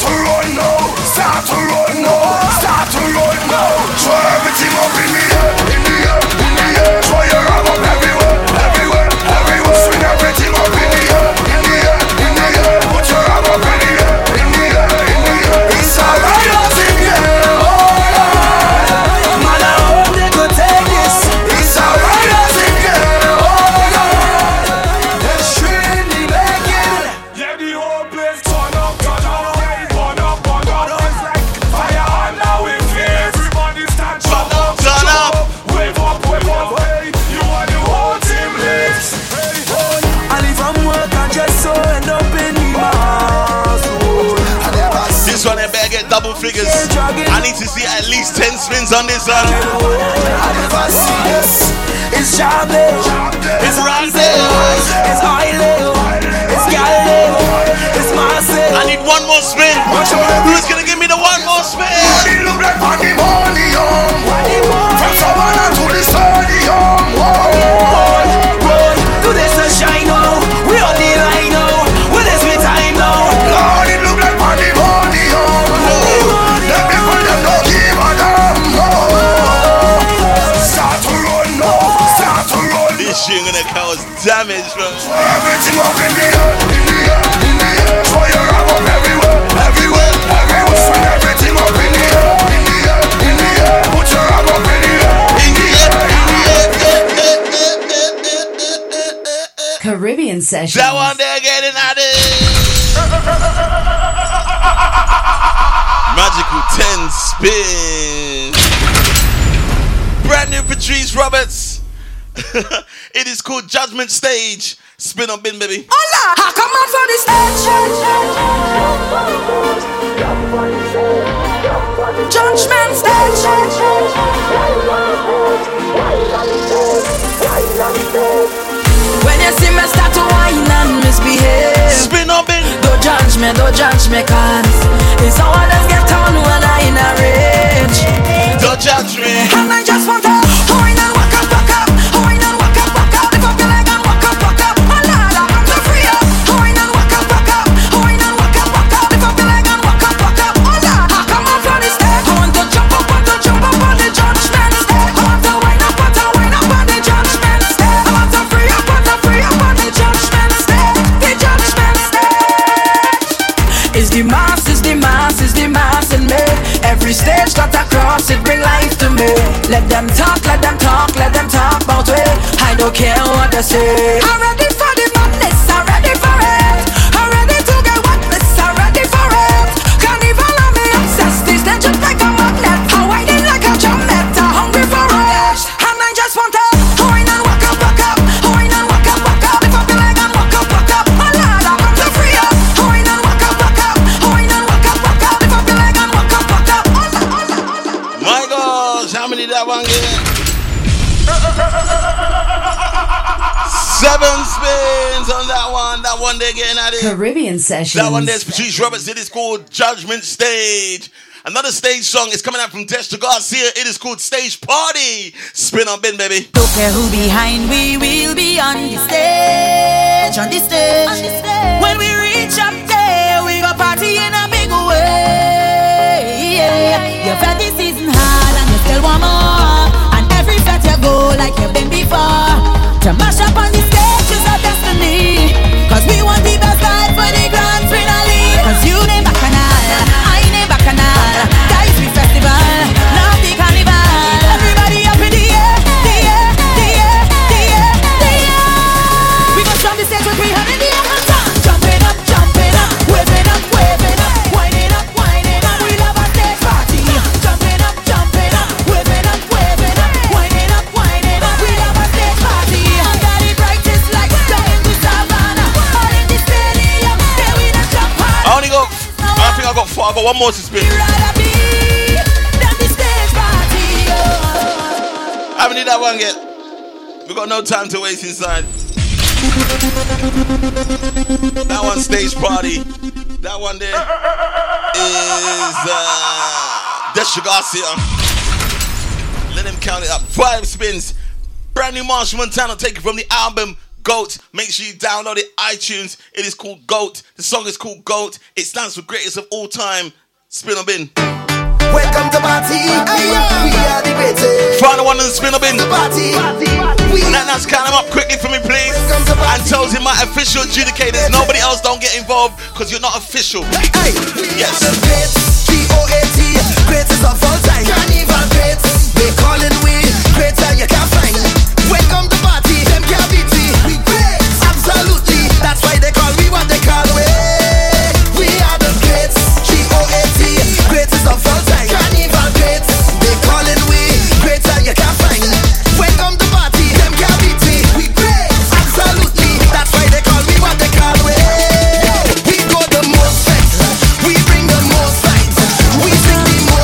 to run now, so everything up in the air, in the air. Throw your arm up everywhere, everywhere, everywhere. Swing everything up in the air, in the air, in the air. Put your arm up in the air, in the air, in the air. It's a riot in the air, oh yeah. Man, I hope they could take this. It's a riot in the air. I need to see at least 10 spins on this one. It's Charlie, it's Randall, it's Hilo, it's Galileo, it's Marcel. I need one more spin. Who's gonna give me the one more spin? From Savannah to the stadium. Roll to the sunshine now. We on the line now. Well, it's me time now. Lord, it look like pandemonium. The people them don't give a damn. Start to run now. Start to run. This shit gonna cause damage, bro. Everything up in the air, in the air, in the air. Fire up everywhere, everywhere, everywhere. Swing everything up in the air, in the air, in the air. Put your arm up in the air. Caribbean Sessions. That one there getting at it. Magical 10 spin. Brand new Patrice Roberts. It is called Judgment Stage. Spin on bin, baby. Hola! I come out for this stage. Judgment Stage. When you see me start to whine and misbehave, spin up in. Don't judge me, cause it's how others get on when I in a rage. Don't judge me. And I just want to whine and walk up, walk up. Whine and walk up, walk up. If I feel like I'm walk up, walk up. And Lord, I want to free up. Whine and walk up, walk up. Whine and walk up, walk up. If I feel like I'm walk up, walk up. Oh Lord, I come out from the stage. I want to jump up on the judgment stage. I want to whine up on the judgment stage. It's the mass, it's the mass, it's the mass in me. Every stage that I cross, it bring life to me. Let them talk, let them talk, let them talk about it. I don't care what they say. I'm ready for the madness, I'm ready for it. I'm ready to get witness, I'm ready for it. Can't even let me access this, then just like a magnet. I'm waiting like a jumpnet, I'm hungry for it. And I just want to seven spins on that one. That one they're getting at it. Caribbean Sessions. That one there's Patrice Roberts. It is called Judgment Stage. Another stage song is coming out from Desh Garcia. It is called Stage Party. Spin on bin, baby. Don't care who behind, we will be on the stage. On the stage. On the stage. When we reach up there, we go party in a big way. Yeah. Your felt this season hard and you still want more. And every felt you go like you've been before. To mash up on the stage is our destiny. Cause we want the best life for the grand finale. Cause you name Bacchanal, I name Bacchanal. Guys, we festival, not the carnival. Everybody up in the air, the air, the air, the air, the air. We gon' jump the stage with 300 in the air and down. Jumping up, waving up, waving up. Winding up, winding up, we love our stage party. Jumping up, waving up, waving up. Winding up, winding up, we love our stage party. I got four, I got one more to spin. I haven't did that one yet. We got no time to waste inside. That one Stage Party. That one there is Desh Garcia. Let him count it up. 5 spins. Brand new Marzville Montana, taken from the album GOAT. Make sure you download it, iTunes. It is called GOAT. The song is called GOAT. It stands for greatest of all time. Spin up in. Welcome to party. We are the greatest. Find the one in the spin up in. Now count them up quickly for me, please. And tells him my official adjudicators. Nobody else don't get involved because you're not official. Hey, yes. We are the greatest. GOAT. Greatest of all time. Carnival greats. They calling we greater you can't find. Welcome to party. Them can't beat. Absolutely, that's why they call me what they call me. We are the greats, GOAT, greatest of all time. Carnival greats, they calling we greater you can't find. Welcome to party, them can't beat me. We great, absolutely, that's why they call me what they call me. We go the most flex, we bring the most lights, we sing the most.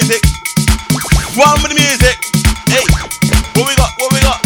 music. One with the music. Hey, what we got? What we got?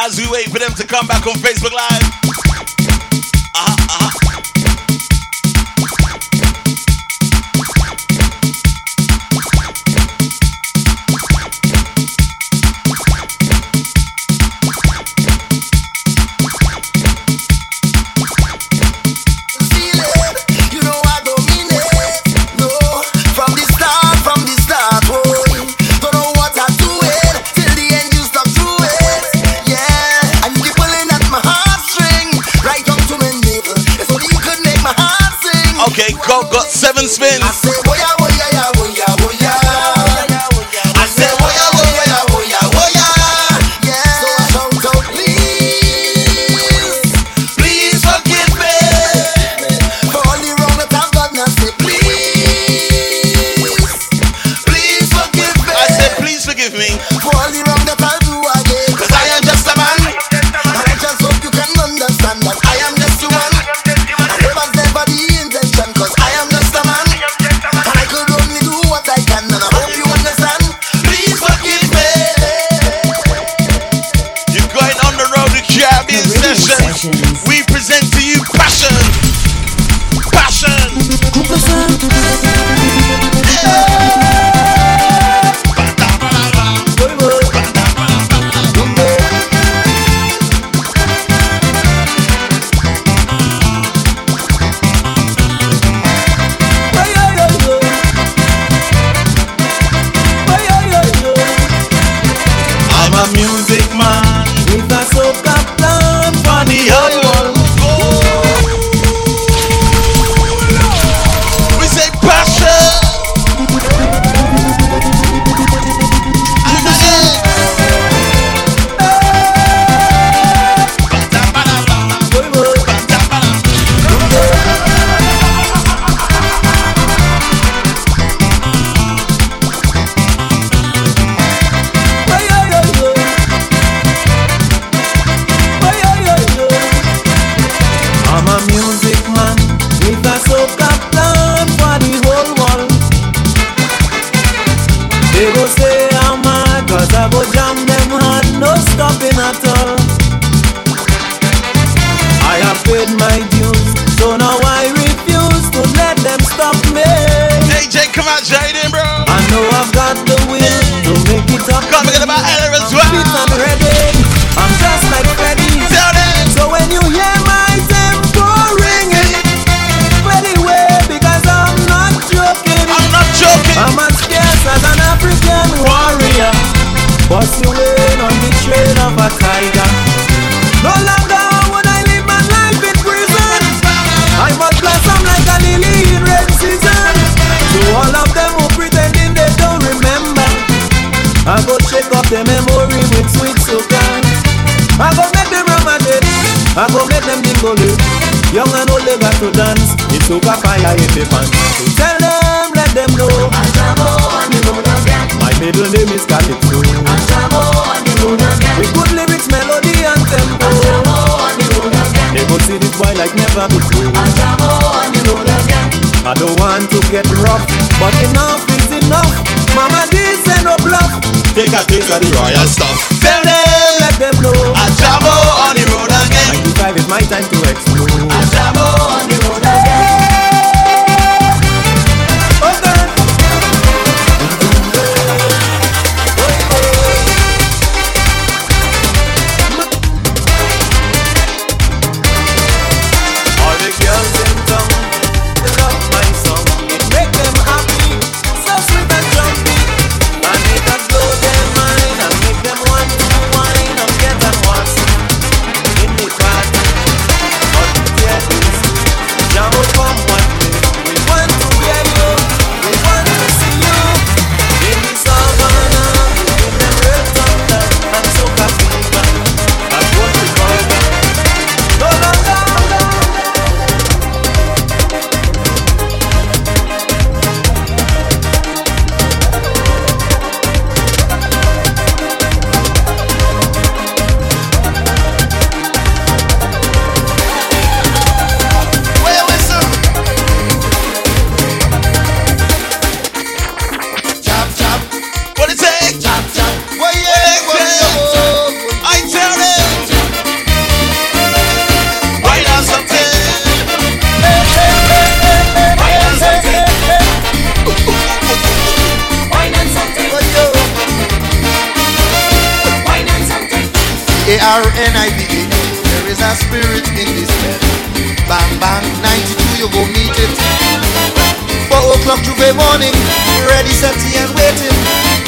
As we wait for them to come back on Facebook Live. Spins. I say, woya, woya, ya, woya, woya. I say, woya, woya, ya, woya, woya. Yeah. So I shout out, please, please forgive me for all the wrong that I've done. I say, please, please forgive me. I say, please forgive me for all the wrong that I'll do again. 'Cause I am just a man, and I just hope you can understand that I am just a man. It was never the intention, 'cause I am just a man. We present to you passion. Passion. I'm a music man with a soca plan. Funny how you all go. We say passion. Young and old, they got to dance. It's over fire if they want. So tell them, let them know. My middle name is Calypso. With good lyrics, melody and tempo. They go see this boy like never before. I don't want to get rough, but enough is enough. Mama, this ain't no bluff. Take a taste of the royal stuff. Tell them, let them know. I travel on the road again. 95 is my time to explode. I travel on the road again. All the girls in town, they love my song. It make them happy, so sweet and jumpy. K-R-N-I-D-A. There is a spirit in this bed. Bang bang, 92, you go meet it. 4 o'clock Tuesday morning, ready, set, and waiting.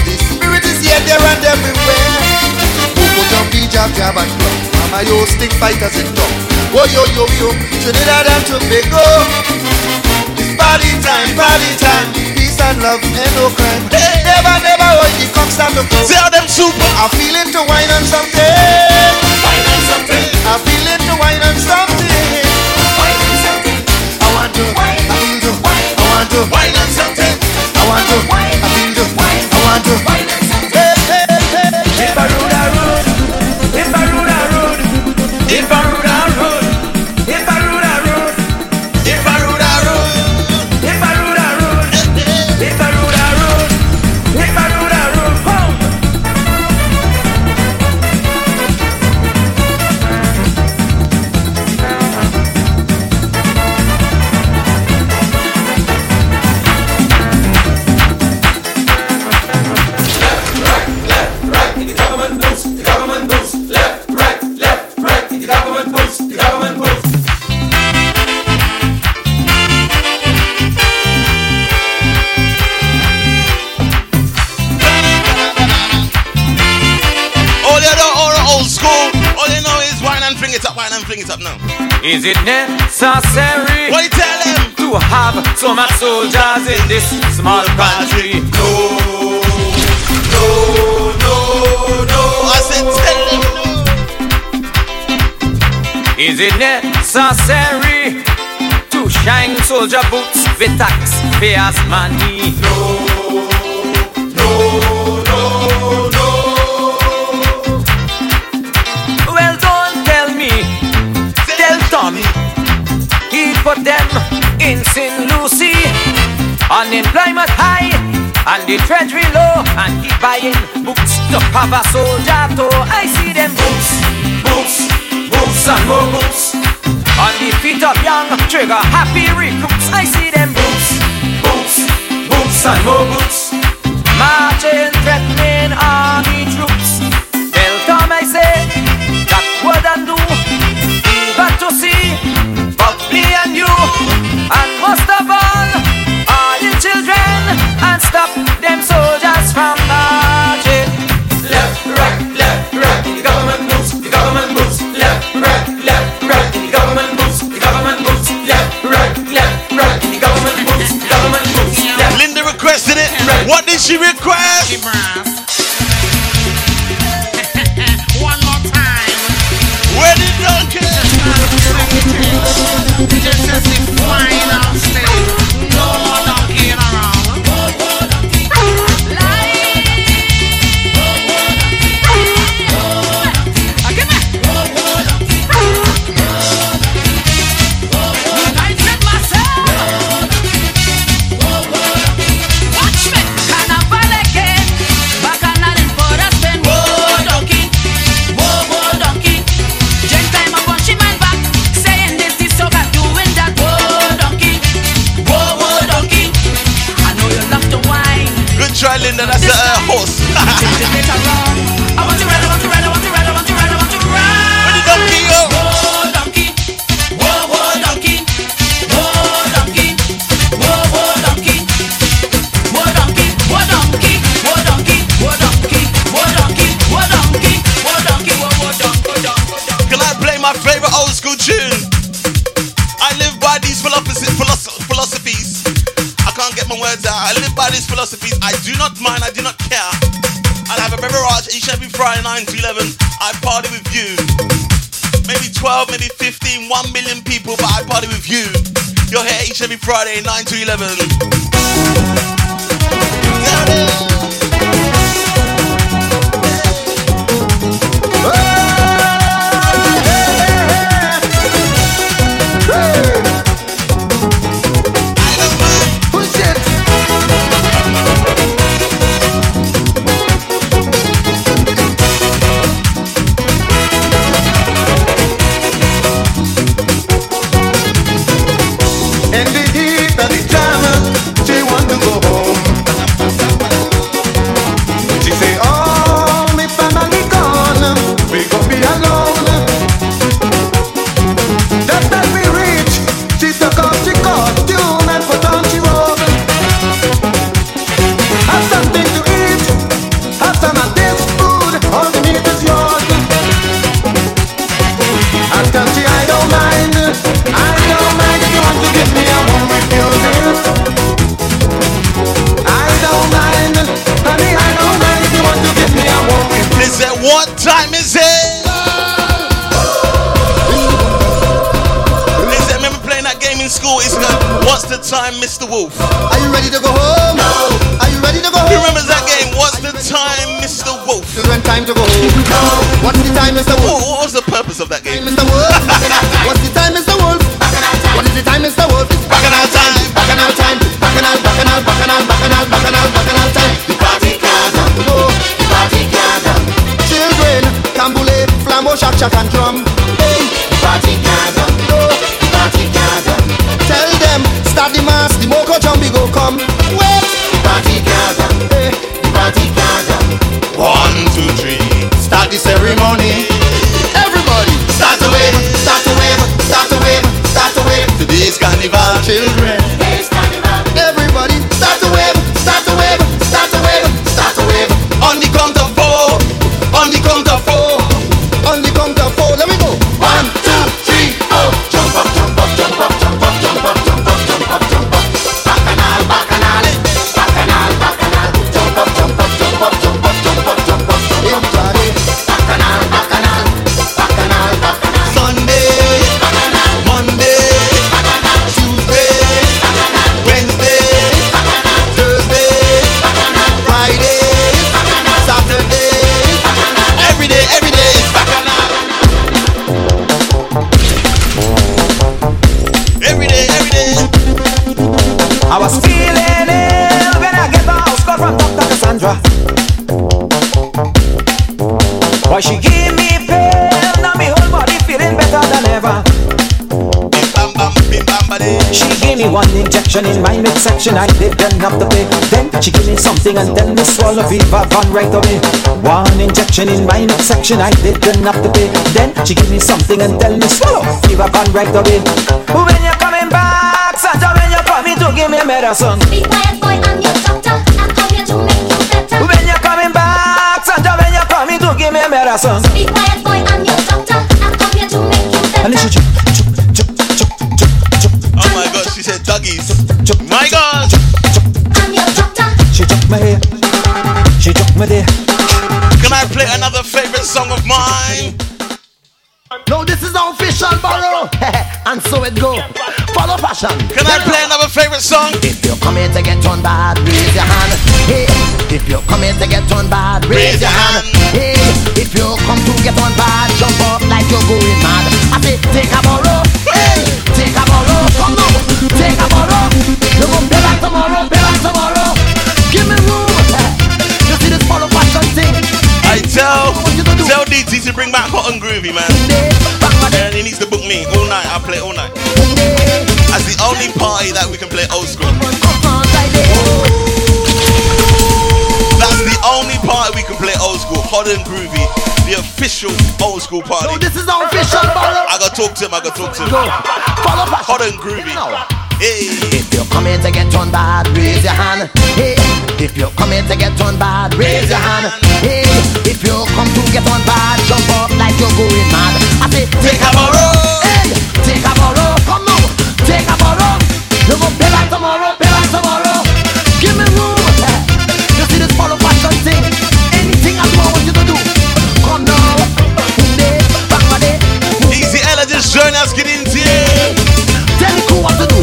The spirit is here, there and everywhere. Popo jumpy, jab jab and drop. Mama yo, stick fighters and talk. Oh yo yo yo, Trinidad and Tobago. It's party time, party time. And love and no crime. Hey. Never, never, oh, the cops start to go. Tell them super. I feel it to wine on something. Wine on something. I feel it to wine on something. Wine on something. I want to wine. I feel to wine. I want to wine on something. I want to wine. I feel to wine. I want to wine on something. Hey, hey, hey. If I rule the road, if I rule the road, if I rule the road, if I rule the road, if I rule the road. Is it necessary to have so much soldiers in this small country? No, no, no, no. I said tell them no. Is it necessary to shine soldier boots with taxpayers' money? No, no, no, no. Well, don't tell me. He put them in St. Lucie. Unemployment high and the treasury low, and he buying books to cover soldier toe. I see them books, books, books and more books on the feet of young trigger happy recruits. I see them books, books, books and more books marching, threatening army troops. Tell Tom I say that wouldn't do. But to see but me and you, and most of all the children, and stop them soldiers from marching. Left, right, the government moves, left, right, the government moves, left, right, the government moves, left. Linda requested it. What did she request? One more time. Where did Duncan? Just as if flying off stage. No more knocking around. I said myself. Watch me, carnival again. Bacchanal in forest and whoa, donkey. Just time I punch him. Try Linda, that's a horse. I want to ride, I want to ride, I want to ride, I want to ride, I want to ride. Where the donkey go? Whoa, donkey. Whoa, whoa, donkey. Whoa, donkey. Whoa, whoa, donkey. Whoa, donkey. Whoa, donkey. Whoa, donkey. Whoa, donkey. Whoa, donkey. Whoa, donkey. Whoa, donkey. Whoa, donkey. Can I play my favorite old school tune? I live by these philosophies. I can't get my words out. I live by these philosophies. I do not mind, I do not care. I'll have a beverage each and every Friday 9 to 11. I party with you. Maybe 12, maybe 15, 1 million people, but I party with you. You're here each and every Friday 9 to 11. What time is it? Listen, I remember playing that game in school. It's like, what's the time, Mr. Wolf? Are you ready to go home? No. Are you ready to go home? Who remembers that game? What's the time, Mr. Wolf? Children, time to go home. No. What's the time, Mr. Wolf? What was the purpose of that game? Mr. Wolf. What's the time, Mr. Wolf? What is the time, Mr. Wolf? It's bacchanal time. Bacchanal time. Bacchanal, bacchanal, bacchanal, bacchanal, bacchanal, bacchanal time. The party can't go. The party can't go. Children, tambourine, flambeau, shak-shak and drum. Hey, the party can't go. The party can't go. Tell them, start the mass, the moco jumpy go come. Wait, the party can't go. Hey, the party can't go. 1, 2, 3, start the ceremony. Everybody, start the wave, start the wave, start the wave, start the wave. Today's carnival, children. One injection in my midsection, I did enough to pay. Then she gave me something and then we swallow Viva Van right away. One injection in my midsection, I did enough to pay. Then she gave me something and then we swallow Viva Van right away. When you're coming back, Santa, when you're coming to give me medicine. Be quiet, boy, I'm your doctor. I come here to make you better. When you're coming back, Santa, when you're coming to give me medicine. Be quiet, boy, I'm your doctor. I come here to make you better. My God, I'm your doctor. She took me here, she took me there. Can I play another favorite song of mine? No, this is the official borrow, and so it go. Follow passion. Can I play another favorite song? If you come here to get turned bad, raise your hand. Hey, if you come here to get turned bad, raise your hand. Hey, if you come to get turned bad, jump up like you're going mad. I say, take a borrow. Hey, take a borrow. Come now, take a borrow. You go pay back tomorrow, pay back tomorrow. Give me room. You see this follow passion thing? I tell DT to bring back hot and groovy, man. And he needs to book me all night. I'll play all night. As the only party that we can play old school. That's the only party we can play old school. Hot and groovy. The official old school party. No, this is the official party. I gotta talk to him. Hot and groovy. Hey. If you come here to get turned bad, raise your hand. Hey. If you come here to get turned bad, raise your hand. Hey. If you come to get turned bad, jump up like you're going mad. I say, take a borrow. Hey, take a borrow. Come on, take a borrow. You go pay back tomorrow, pay back tomorrow. Give me room. You see this follow fashion thing? Anything I want you to do. Come now, day, back my day. Easy Ella just join us, get in here. Tell me who what to do.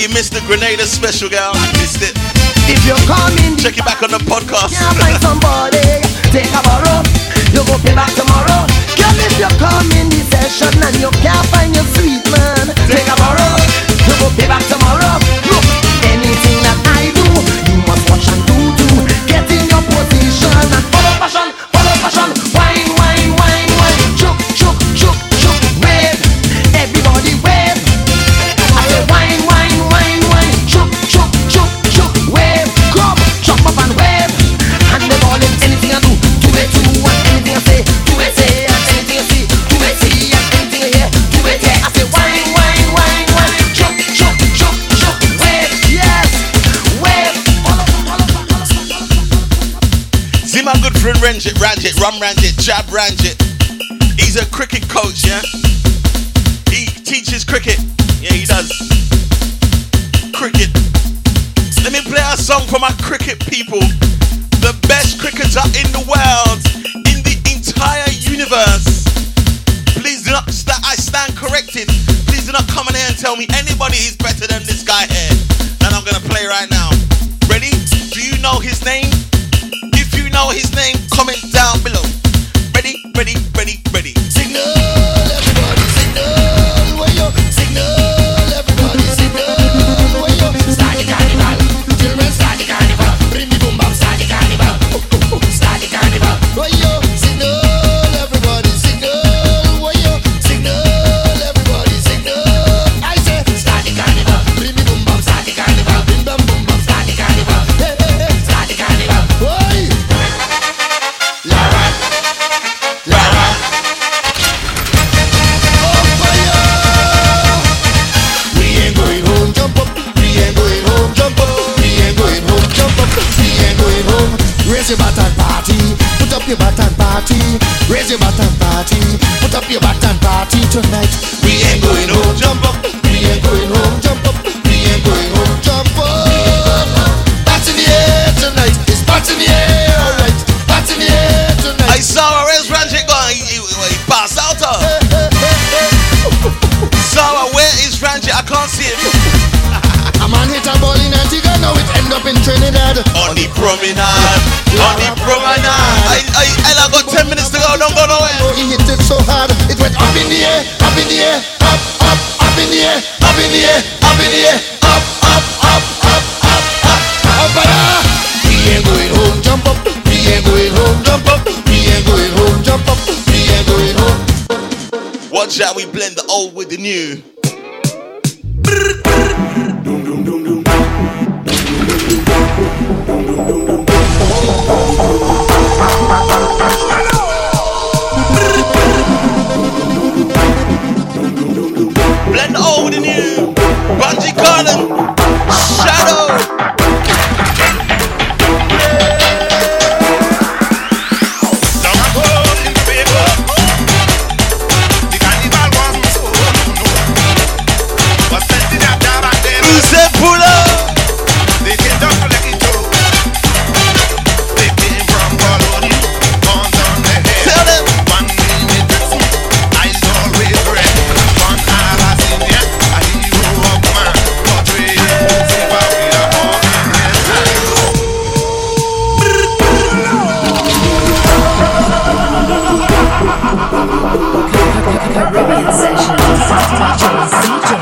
You missed the Grenada special, girl. I missed it. If you're coming, check it back on the podcast. Can't find somebody. Take a borrow. You go pay back tomorrow. Girl, if you're coming this session and you can't find your sweet man, take a borrow. You go pay back tomorrow. Look, anything that I do, you must watch and do. Get in your position and follow passion. Follow passion. Wine, wine, wine, wine. Chook, chook, chook, chook. Wave. Everybody wave. I say wine, wine. Ranjit, Ranjit, Rum Ranjit, Jab Ranjit. He's a cricket coach, yeah? He teaches cricket. Yeah, he does. Cricket. Let me play a song for my cricket people. The best cricketer in the world, in the entire universe. Please do not, I stand corrected. Please do not come in here and tell me anybody is better than this guy here. And I'm going to play right now. Ready? Do you know his name? If you know his name, comment down below. Ready, ready, ready, ready. Signal, everybody, signal. Where you signal, everybody, signal. Where you start the carnival. Children start the carnival. Bring the boom bam, start the carnival. Start the carnival. Where you signal, everybody, signal. Where you signal, everybody, signal. I say start the carnival. Bring the boom bam, start the carnival. Bring bam boom bam, start the carnival. Hey, hey, hey, start the carnival. Why? Raise your bat and party, put up your bat and party. Raise your bat and party, put up your bat and party tonight. We ain't going home, jump up. We ain't going home, jump up. We ain't going home, jump up. Bats in the air tonight. It's bats in the air, alright. Bats in the air tonight. I saw a race Ranjit going. He passed out of. Sawa, where is Ranjit? I can't see him. A man hit a ball in Antigua, now it end up in Trinidad. On the promenade, on the promenade. I got 10 minutes to go, don't go nowhere. Oh, he hit it so hard, it went up in the air, up in the air, up, up, up in the air, up in the air, up in the air, up, up, up, up, up, up, up, up. We ain't going home, jump up. We ain't going home, jump up. We ain't going home, jump up. We ain't going home. Watch out, we blend the old with the new. Blend old and new, Bungie Garden, Shadow. Come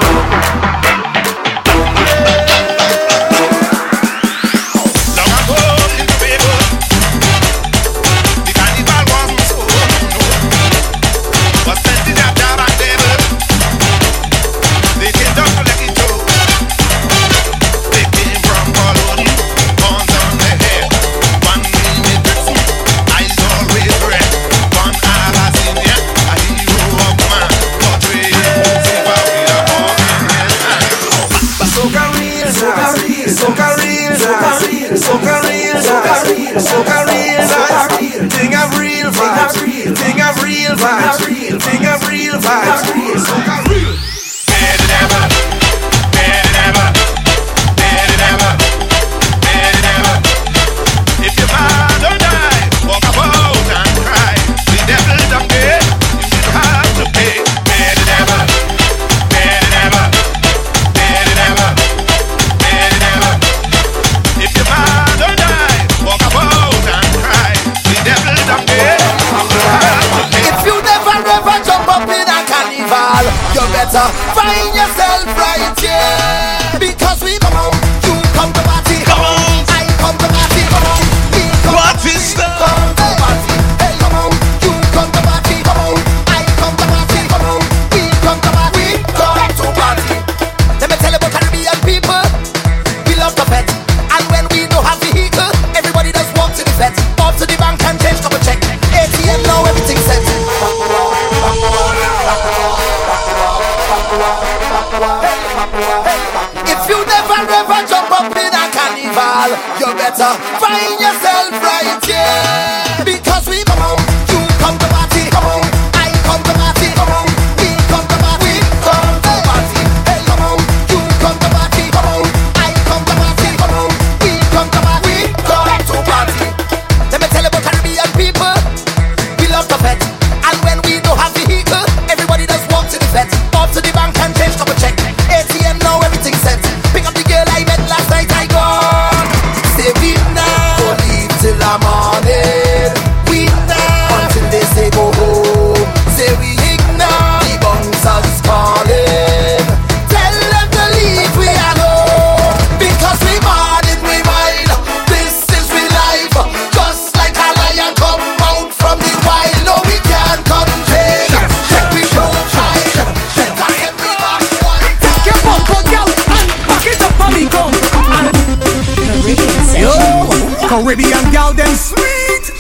Caribbean gal them sweet.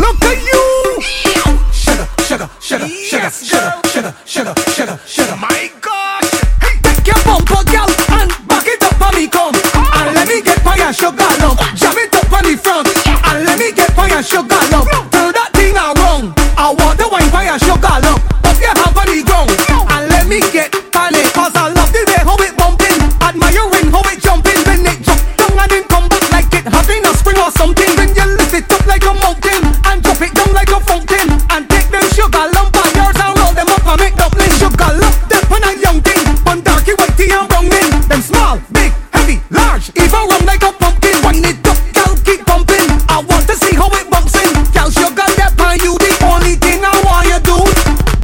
Look at you. Sugar, sugar, sugar, sugar, sugar, sugar, sugar, sugar, sugar. My God. Hey, take your bumper gal and back it up for me come. And let me get fire sugar lump. Jam it up on the front. And let me get fire sugar lump. Turn that thing around. I want the wine fire sugar lump. Up your hand on the ground. And let me get panic. Cause I love the way how it bumping. Admiring how it jumping. When it jump down and then come back like it having a spring or something. When you lift it up like a mountain. And drop it down like a fountain. And take them sugar lump and yours and roll them up and make dumpling. Sugar lump them when a young thing. One darky, whitey and brown men. Them small, big, heavy, large. Even round like a pumpkin. One it up, girl keep bumping. I want to see how it bumps in. Girl sugar left and you the only thing I want you do.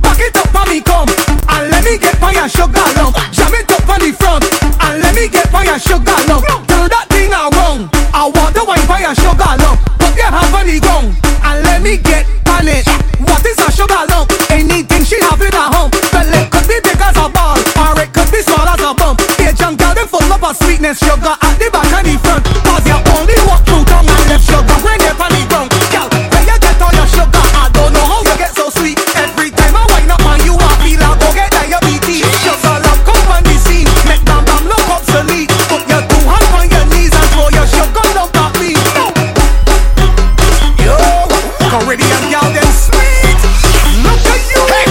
Back it up and me come. And let me get by your sugar lump. Jam it up on the front. And let me get by your sugar lump. Turn that thing around. I want the wine by your sugar lump. Put your hand on the ground. And let me get panic. What is a sugar lump? Anything she have in her hump. Well, it could be big as a ball. Or it could be small as a bump. They junk out and full of a sweetness. Sugar at the back and the front. Cause you only walk through tongue and left sugar when you're on the ground. Girl, when you get all your sugar, I don't know how you get so sweet. Every time I wind up on you, I feel I go get diabetes. Sugar love come on the scene. Make them damn look obsolete. Put your two hands on your knees and throw your sugar lump at me. Yo, Caribbean gal them sweet. Look at you. Hey,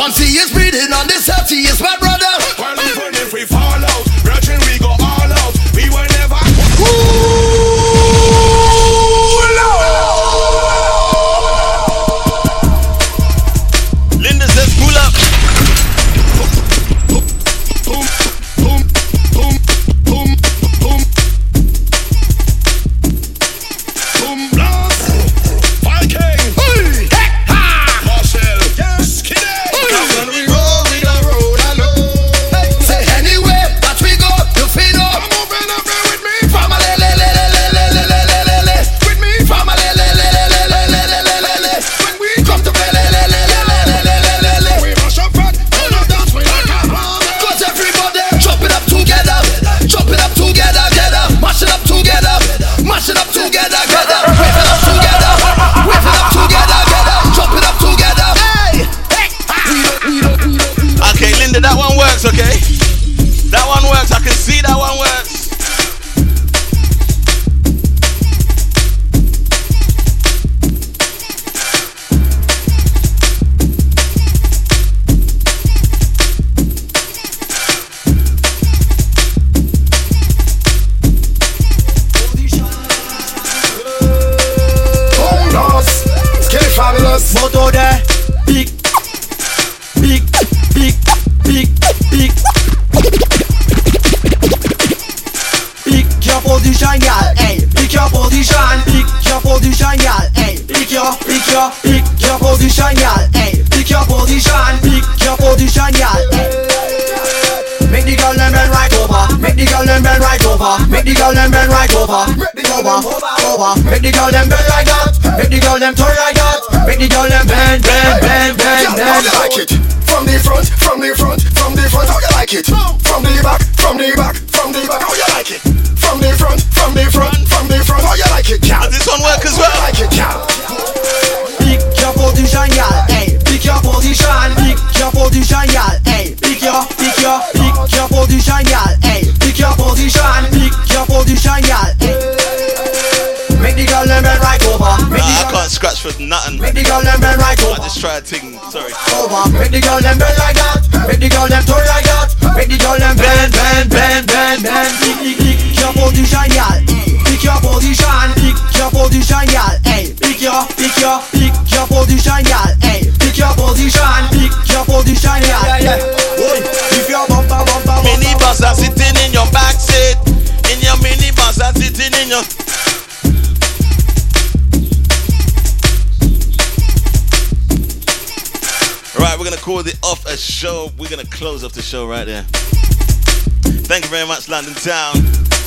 Once he is breathing on this earth, he is my brother. Well, even if we fall out, brethren, we go all out. We will never. Cool out. Linda says, cool up. Make the girl them bend like that. Make the girl them turn like that. Make the girl them bend, bend, bend, bend, bend. How you like it? From the front, from the front, from the front. How you like it? From the back, from the back, from the back. How you like it? From the front, from the front, from the front. How you like it? Does this one work as well? How you like it? Pick your position, y'all. Hey, pick your position. Pick your position, y'all. Hey, pick your position, y'all. Hey, pick your position, y'all. I can't scratch for nothing. Make the girl them bend right over. I just tried to ting, sorry. Over. Make the girl them bend like that. Make the girl them turn like that. Make the girl them bend, bend, bend, bend, bend. Pick your position, y'all. Pick your position. Pick your position, y'all. Hey, pick your position, y'all. Hey, pick your position. Pick your position, y'all. Yeah, yeah. Oi, if your bumper, bumper, bumper. Minibus are sitting in your back seat. In your minibus are sitting in your. Right, we're going to call it off a show. We're going to close off the show right there. Thank you very much, London Town,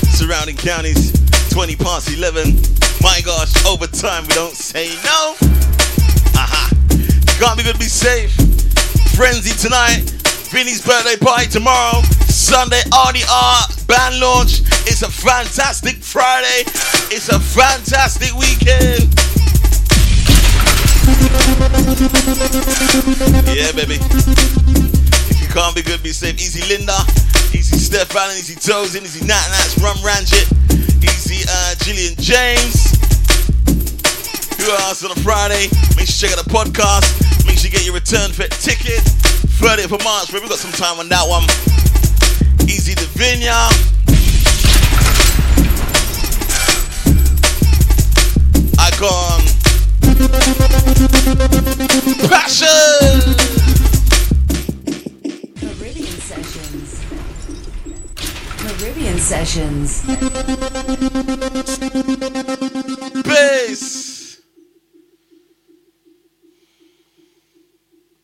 surrounding counties, 20 past 11. My gosh, over time, we don't say no. Aha. Can't be good, be safe. Frenzy tonight. Vinny's birthday party tomorrow. Sunday, RDR, band launch. It's a fantastic Friday. It's a fantastic weekend. Yeah, baby. If you can't be good, be safe. Easy Linda, Easy Steph Allen, Easy Tozin, Easy Nat Nats, Rum Ranjit, Easy Gillian James. Who else on a Friday? Make sure you check out the podcast. Make sure you get your return for ticket. 30th of March, baby. We've got some time on that one. Easy the Vineyard. Icon. Passion! Caribbean Sessions. Caribbean Sessions.